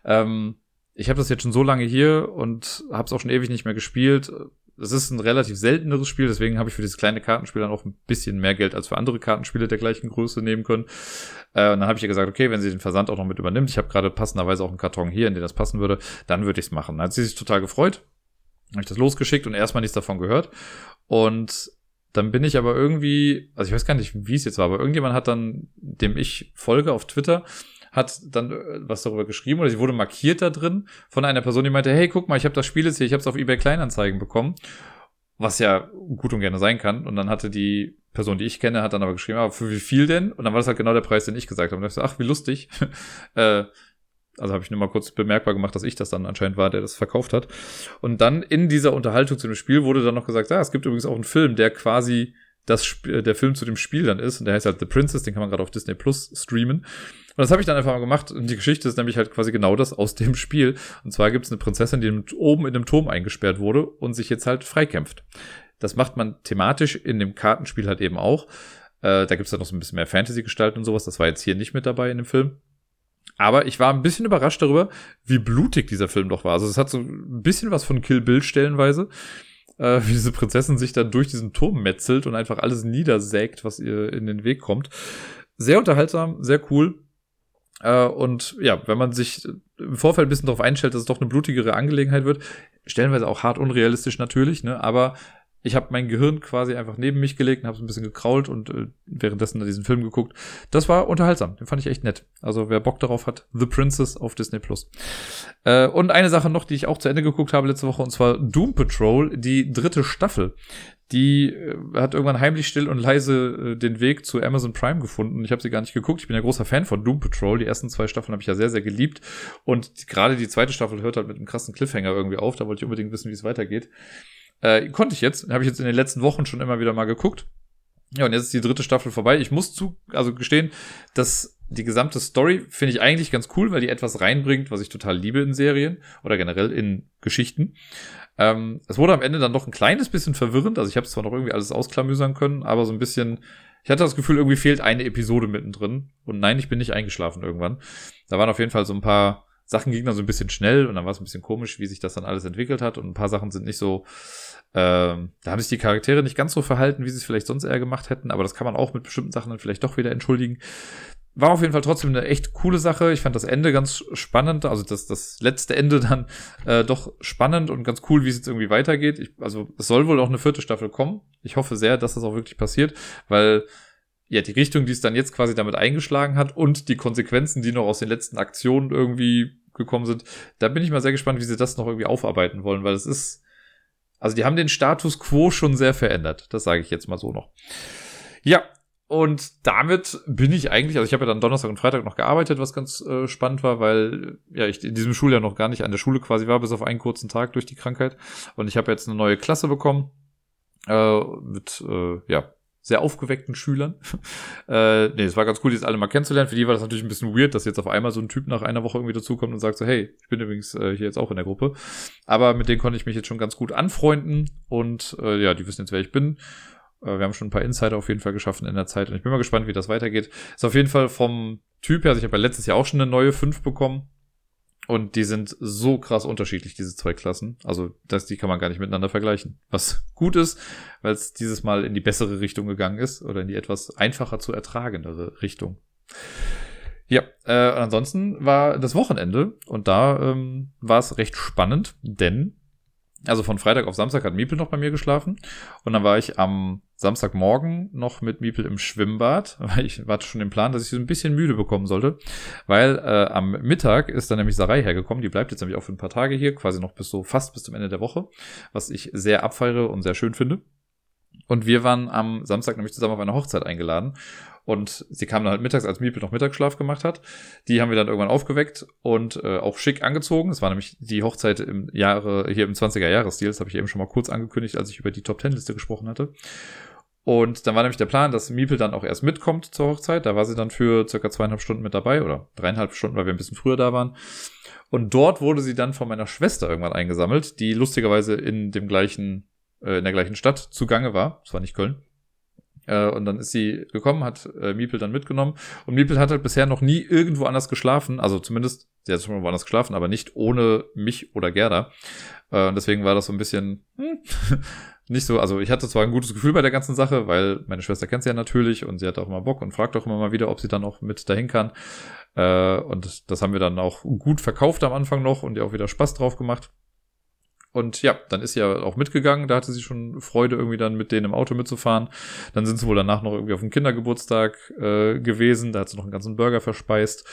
ähm, ich habe das jetzt schon so lange hier und habe es auch schon ewig nicht mehr gespielt. Es ist ein relativ selteneres Spiel, deswegen habe ich für dieses kleine Kartenspiel dann auch ein bisschen mehr Geld als für andere Kartenspiele der gleichen Größe nehmen können. Äh, und dann habe ich ihr gesagt, okay, wenn sie den Versand auch noch mit übernimmt, ich habe gerade passenderweise auch einen Karton hier, in den das passen würde, dann würde ich es machen. Dann hat sie sich total gefreut, habe ich das losgeschickt und erstmal nichts davon gehört. Und dann bin ich aber irgendwie, also ich weiß gar nicht, wie es jetzt war, aber irgendjemand hat dann, dem ich folge auf Twitter, hat dann was darüber geschrieben oder sie wurde markiert da drin von einer Person, die meinte, hey, guck mal, ich habe das Spiel jetzt hier, ich habe es auf eBay Kleinanzeigen bekommen, was ja gut und gerne sein kann. Und dann hatte die Person, die ich kenne, hat dann aber geschrieben, aber für wie viel denn? Und dann war das halt genau der Preis, den ich gesagt habe. Und ich dachte, ach, wie lustig. äh, Also habe ich nur mal kurz bemerkbar gemacht, dass ich das dann anscheinend war, der das verkauft hat. Und dann in dieser Unterhaltung zu dem Spiel wurde dann noch gesagt, ah, es gibt übrigens auch einen Film, der quasi das Sp- der Film zu dem Spiel dann ist. Und der heißt halt The Princess, den kann man gerade auf Disney Plus streamen. Und das habe ich dann einfach mal gemacht. Und die Geschichte ist nämlich halt quasi genau das aus dem Spiel. Und zwar gibt es eine Prinzessin, die oben in einem Turm eingesperrt wurde und sich jetzt halt freikämpft. Das macht man thematisch in dem Kartenspiel halt eben auch. Äh, da gibt es dann noch so ein bisschen mehr Fantasy-Gestalten und sowas. Das war jetzt hier nicht mit dabei in dem Film. Aber ich war ein bisschen überrascht darüber, wie blutig dieser Film doch war. Also es hat so ein bisschen was von Kill Bill stellenweise, äh, wie diese Prinzessin sich dann durch diesen Turm metzelt und einfach alles niedersägt, was ihr in den Weg kommt. Sehr unterhaltsam, sehr cool. Äh, und ja, wenn man sich im Vorfeld ein bisschen darauf einstellt, dass es doch eine blutigere Angelegenheit wird, stellenweise auch hart unrealistisch natürlich, ne, aber ich habe mein Gehirn quasi einfach neben mich gelegt und habe es ein bisschen gekrault und äh, währenddessen diesen Film geguckt. Das war unterhaltsam. Den fand ich echt nett. Also wer Bock darauf hat, The Princess auf Disney Plus. Äh, und eine Sache noch, die ich auch zu Ende geguckt habe letzte Woche, und zwar Doom Patrol, die dritte Staffel. Die äh, hat irgendwann heimlich still und leise äh, den Weg zu Amazon Prime gefunden. Ich habe sie gar nicht geguckt. Ich bin ja großer Fan von Doom Patrol. Die ersten zwei Staffeln habe ich ja sehr, sehr geliebt. Und gerade die zweite Staffel hört halt mit einem krassen Cliffhanger irgendwie auf. Da wollte ich unbedingt wissen, wie es weitergeht. Äh, konnte ich jetzt, habe ich jetzt in den letzten Wochen schon immer wieder mal geguckt. Ja, und jetzt ist die dritte Staffel vorbei. Ich muss zu, also gestehen, dass die gesamte Story finde ich eigentlich ganz cool, weil die etwas reinbringt, was ich total liebe in Serien oder generell in Geschichten. Ähm, es wurde am Ende dann noch ein kleines bisschen verwirrend. Also ich habe es zwar noch irgendwie alles ausklamüsern können, aber so ein bisschen Ich hatte das Gefühl, irgendwie fehlt eine Episode mittendrin. Und nein, ich bin nicht eingeschlafen irgendwann. Da waren auf jeden Fall so ein paar Sachen, gingen dann so ein bisschen schnell und dann war es ein bisschen komisch, wie sich das dann alles entwickelt hat. Und ein paar Sachen sind nicht so, ähm, da haben sich die Charaktere nicht ganz so verhalten, wie sie es vielleicht sonst eher gemacht hätten. Aber das kann man auch mit bestimmten Sachen dann vielleicht doch wieder entschuldigen. War auf jeden Fall trotzdem eine echt coole Sache. Ich fand das Ende ganz spannend, also das, das letzte Ende dann äh, doch spannend und ganz cool, wie es jetzt irgendwie weitergeht. Ich, also es soll wohl auch eine vierte Staffel kommen. Ich hoffe sehr, dass das auch wirklich passiert, weil ja die Richtung, die es dann jetzt quasi damit eingeschlagen hat und die Konsequenzen, die noch aus den letzten Aktionen irgendwie gekommen sind, da bin ich mal sehr gespannt, wie sie das noch irgendwie aufarbeiten wollen, weil es ist, also die haben den Status quo schon sehr verändert. Das sage ich jetzt mal so noch. Ja, und damit bin ich eigentlich, also ich habe ja dann Donnerstag und Freitag noch gearbeitet, was ganz äh, spannend war, weil ja ich in diesem Schuljahr noch gar nicht an der Schule quasi war, bis auf einen kurzen Tag durch die Krankheit. Und ich habe jetzt eine neue Klasse bekommen äh, mit, äh, ja, sehr aufgeweckten Schülern. äh, nee, es war ganz cool, die jetzt alle mal kennenzulernen. Für die war das natürlich ein bisschen weird, dass jetzt auf einmal so ein Typ nach einer Woche irgendwie dazukommt und sagt so, hey, ich bin übrigens äh, hier jetzt auch in der Gruppe. Aber mit denen konnte ich mich jetzt schon ganz gut anfreunden und äh, ja, die wissen jetzt, wer ich bin. Wir haben schon ein paar Insider auf jeden Fall geschaffen in der Zeit. Und ich bin mal gespannt, wie das weitergeht. Ist auf jeden Fall vom Typ her, also ich habe ja letztes Jahr auch schon eine neue fünf bekommen. Und die sind so krass unterschiedlich, diese zwei Klassen. Also das, die kann man gar nicht miteinander vergleichen. Was gut ist, weil es dieses Mal in die bessere Richtung gegangen ist. Oder in die etwas einfacher zu ertragendere Richtung. Ja, äh, und ansonsten war das Wochenende. Und da ähm, war es recht spannend, denn... Also von Freitag auf Samstag hat Miepel noch bei mir geschlafen und dann war ich am Samstagmorgen noch mit Miepel im Schwimmbad, weil ich hatte schon den Plan, dass ich so ein bisschen müde bekommen sollte, weil äh, am Mittag ist dann nämlich Sarai hergekommen, die bleibt jetzt nämlich auch für ein paar Tage hier, quasi noch bis so fast bis zum Ende der Woche, was ich sehr abfeiere und sehr schön finde. Und wir waren am Samstag nämlich zusammen auf eine Hochzeit eingeladen. Und sie kam dann halt mittags, als Miepel noch Mittagsschlaf gemacht hat. Die haben wir dann irgendwann aufgeweckt und äh, auch schick angezogen. Es war nämlich die Hochzeit im Jahre, hier im zwanziger-Jahres-Stil. Das habe ich eben schon mal kurz angekündigt, als ich über die Top-Ten-Liste gesprochen hatte. Und dann war nämlich der Plan, dass Miepel dann auch erst mitkommt zur Hochzeit. Da war sie dann für circa zweieinhalb Stunden mit dabei oder dreieinhalb Stunden, weil wir ein bisschen früher da waren. Und dort wurde sie dann von meiner Schwester irgendwann eingesammelt, die lustigerweise in dem gleichen... in der gleichen Stadt zugange war, das war nicht Köln, und dann ist sie gekommen, hat Miepel dann mitgenommen und Miepel hat halt bisher noch nie irgendwo anders geschlafen, also zumindest, sie hat schon mal woanders geschlafen, aber nicht ohne mich oder Gerda und deswegen war das so ein bisschen hm, nicht so, also ich hatte zwar ein gutes Gefühl bei der ganzen Sache, weil meine Schwester kennt sie ja natürlich und sie hat auch mal Bock und fragt auch immer mal wieder, ob sie dann auch mit dahin kann und das haben wir dann auch gut verkauft am Anfang noch und ihr auch wieder Spaß drauf gemacht. Und ja, dann ist sie ja auch mitgegangen. Da hatte sie schon Freude, irgendwie dann mit denen im Auto mitzufahren. Dann sind sie wohl danach noch irgendwie auf dem Kindergeburtstag äh, gewesen. Da hat sie noch einen ganzen Burger verspeist.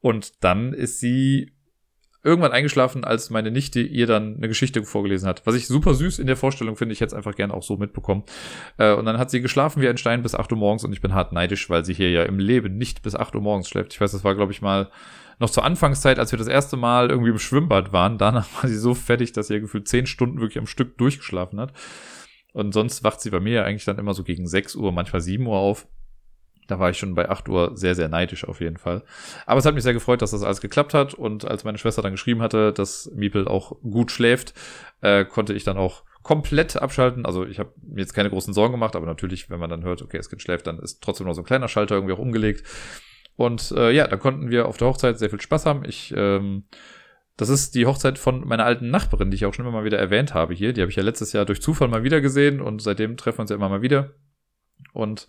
Und dann ist sie irgendwann eingeschlafen, als meine Nichte ihr dann eine Geschichte vorgelesen hat. Was ich super süß in der Vorstellung finde. Ich hätte es einfach gerne auch so mitbekommen. Äh, und dann hat sie geschlafen wie ein Stein bis acht Uhr morgens. Und ich bin hart neidisch, weil sie hier ja im Leben nicht bis acht Uhr morgens schläft. Ich weiß, das war, glaube ich, mal... Noch zur Anfangszeit, als wir das erste Mal irgendwie im Schwimmbad waren, danach war sie so fertig, dass sie ja gefühlt zehn Stunden wirklich am Stück durchgeschlafen hat. Und sonst wacht sie bei mir ja eigentlich dann immer so gegen sechs Uhr, manchmal sieben Uhr auf. Da war ich schon bei acht Uhr sehr, sehr neidisch auf jeden Fall. Aber es hat mich sehr gefreut, dass das alles geklappt hat. Und als meine Schwester dann geschrieben hatte, dass Miepel auch gut schläft, äh, konnte ich dann auch komplett abschalten. Also ich habe mir jetzt keine großen Sorgen gemacht, aber natürlich, wenn man dann hört, okay, das Kind schläft, dann ist trotzdem noch so ein kleiner Schalter irgendwie auch umgelegt. Und äh, ja, da konnten wir auf der Hochzeit sehr viel Spaß haben. Ich, ähm, das ist die Hochzeit von meiner alten Nachbarin, die ich auch schon immer mal wieder erwähnt habe hier. Die habe ich ja letztes Jahr durch Zufall mal wieder gesehen und seitdem treffen wir uns ja immer mal wieder. Und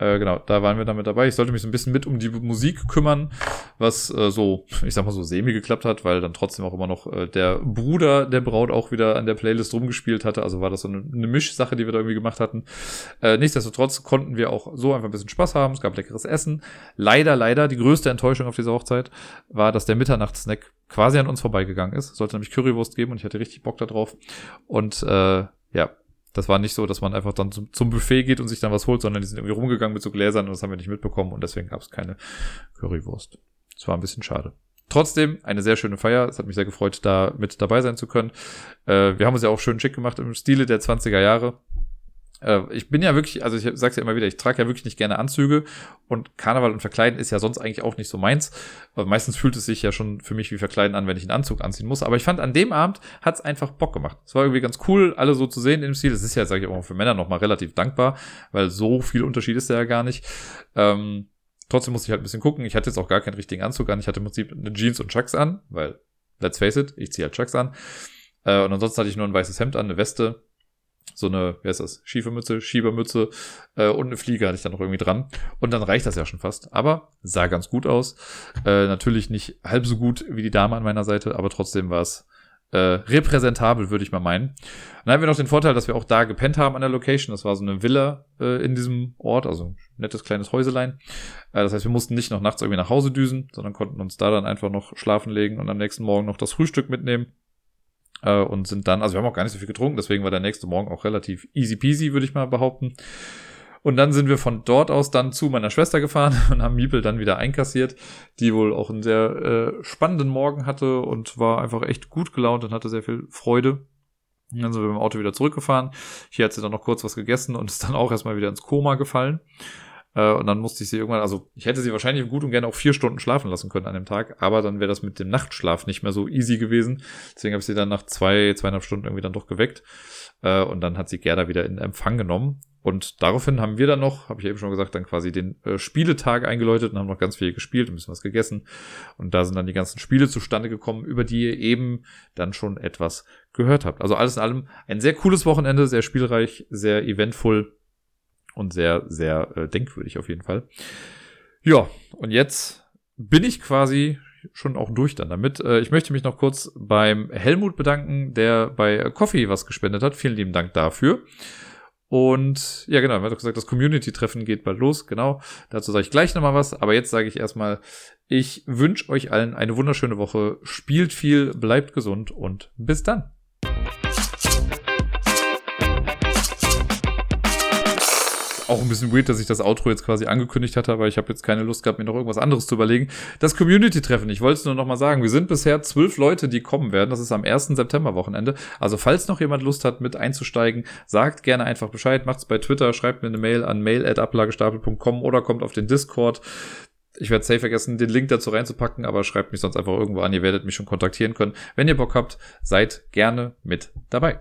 äh, genau, da waren wir dann mit dabei. Ich sollte mich so ein bisschen mit um die Musik kümmern, was äh, so, ich sag mal so semi geklappt hat, weil dann trotzdem auch immer noch äh, der Bruder der Braut auch wieder an der Playlist rumgespielt hatte. Also war das so eine, eine Mischsache, die wir da irgendwie gemacht hatten. Äh, nichtsdestotrotz konnten wir auch so einfach ein bisschen Spaß haben. Es gab leckeres Essen. Leider, leider, die größte Enttäuschung auf dieser Hochzeit war, dass der Mitternachtssnack quasi an uns vorbeigegangen ist. Es sollte nämlich Currywurst geben und ich hatte richtig Bock da drauf. Und äh, ja, das war nicht so, dass man einfach dann zum, zum Buffet geht und sich dann was holt, sondern die sind irgendwie rumgegangen mit so Gläsern und das haben wir nicht mitbekommen und deswegen gab es keine Currywurst. Das war ein bisschen schade. Trotzdem eine sehr schöne Feier. Es hat mich sehr gefreut, da mit dabei sein zu können. Äh, wir haben uns ja auch schön schick gemacht im Stile der zwanziger Jahre. äh, ich bin ja wirklich, also ich sag's ja immer wieder, ich trage ja wirklich nicht gerne Anzüge und Karneval und Verkleiden ist ja sonst eigentlich auch nicht so meins. Also meistens fühlt es sich ja schon für mich wie Verkleiden an, wenn ich einen Anzug anziehen muss. Aber ich fand, an dem Abend hat's einfach Bock gemacht. Es war irgendwie ganz cool, alle so zu sehen in dem Stil. Das ist ja, sage ich auch, für Männer nochmal relativ dankbar, weil so viel Unterschied ist da ja gar nicht. Ähm, trotzdem musste ich halt ein bisschen gucken. Ich hatte jetzt auch gar keinen richtigen Anzug an. Ich hatte im Prinzip eine Jeans und Chucks an, weil, let's face it, ich ziehe halt Chucks an. Und ansonsten hatte ich nur ein weißes Hemd an, eine Weste, so eine, wie heißt das, Schiefermütze, Schiebermütze äh, und eine Fliege hatte ich dann noch irgendwie dran. Und dann reicht das ja schon fast. Aber sah ganz gut aus. Äh, natürlich nicht halb so gut wie die Dame an meiner Seite, aber trotzdem war es äh, repräsentabel, würde ich mal meinen. Dann haben wir noch den Vorteil, dass wir auch da gepennt haben an der Location. Das war so eine Villa äh, in diesem Ort, also ein nettes kleines Häuselein. Äh, das heißt, wir mussten nicht noch nachts irgendwie nach Hause düsen, sondern konnten uns da dann einfach noch schlafen legen und am nächsten Morgen noch das Frühstück mitnehmen. Und sind dann, also wir haben auch gar nicht so viel getrunken, deswegen war der nächste Morgen auch relativ easy peasy, würde ich mal behaupten. Und dann sind wir von dort aus dann zu meiner Schwester gefahren und haben Miepel dann wieder einkassiert, die wohl auch einen sehr äh, spannenden Morgen hatte und war einfach echt gut gelaunt und hatte sehr viel Freude. Und dann sind wir mit dem Auto wieder zurückgefahren. Hier hat sie dann noch kurz was gegessen und ist dann auch erstmal wieder ins Koma gefallen. Und dann musste ich sie irgendwann, also ich hätte sie wahrscheinlich gut und gerne auch vier Stunden schlafen lassen können an dem Tag, aber dann wäre das mit dem Nachtschlaf nicht mehr so easy gewesen. Deswegen habe ich sie dann nach zwei, zweieinhalb Stunden irgendwie dann doch geweckt. Und dann hat sie Gerda wieder in Empfang genommen. Und daraufhin haben wir dann noch, habe ich eben schon gesagt, dann quasi den äh, Spieletag eingeläutet und haben noch ganz viel gespielt und ein bisschen was gegessen. Und da sind dann die ganzen Spiele zustande gekommen, über die ihr eben dann schon etwas gehört habt. Also alles in allem ein sehr cooles Wochenende, sehr spielreich, sehr eventvoll. Und sehr, sehr äh, denkwürdig auf jeden Fall. Ja, und jetzt bin ich quasi schon auch durch dann damit. Äh, ich möchte mich noch kurz beim Helmut bedanken, der bei Coffee was gespendet hat. Vielen lieben Dank dafür. Und ja, genau, man hat doch gesagt, das Community-Treffen geht bald los. Genau, dazu sage ich gleich nochmal was. Aber jetzt sage ich erstmal, ich wünsche euch allen eine wunderschöne Woche. Spielt viel, bleibt gesund und bis dann. Auch ein bisschen weird, dass ich das Outro jetzt quasi angekündigt hatte, aber ich habe jetzt keine Lust gehabt, mir noch irgendwas anderes zu überlegen. Das Community-Treffen, ich wollte es nur noch mal sagen, wir sind bisher zwölf Leute, die kommen werden. Das ist am ersten September-Wochenende. Also falls noch jemand Lust hat, mit einzusteigen, sagt gerne einfach Bescheid, macht's bei Twitter, schreibt mir eine Mail an mail at ablagestapel punkt com oder kommt auf den Discord. Ich werde safe vergessen, den Link dazu reinzupacken, aber schreibt mich sonst einfach irgendwo an, ihr werdet mich schon kontaktieren können. Wenn ihr Bock habt, seid gerne mit dabei.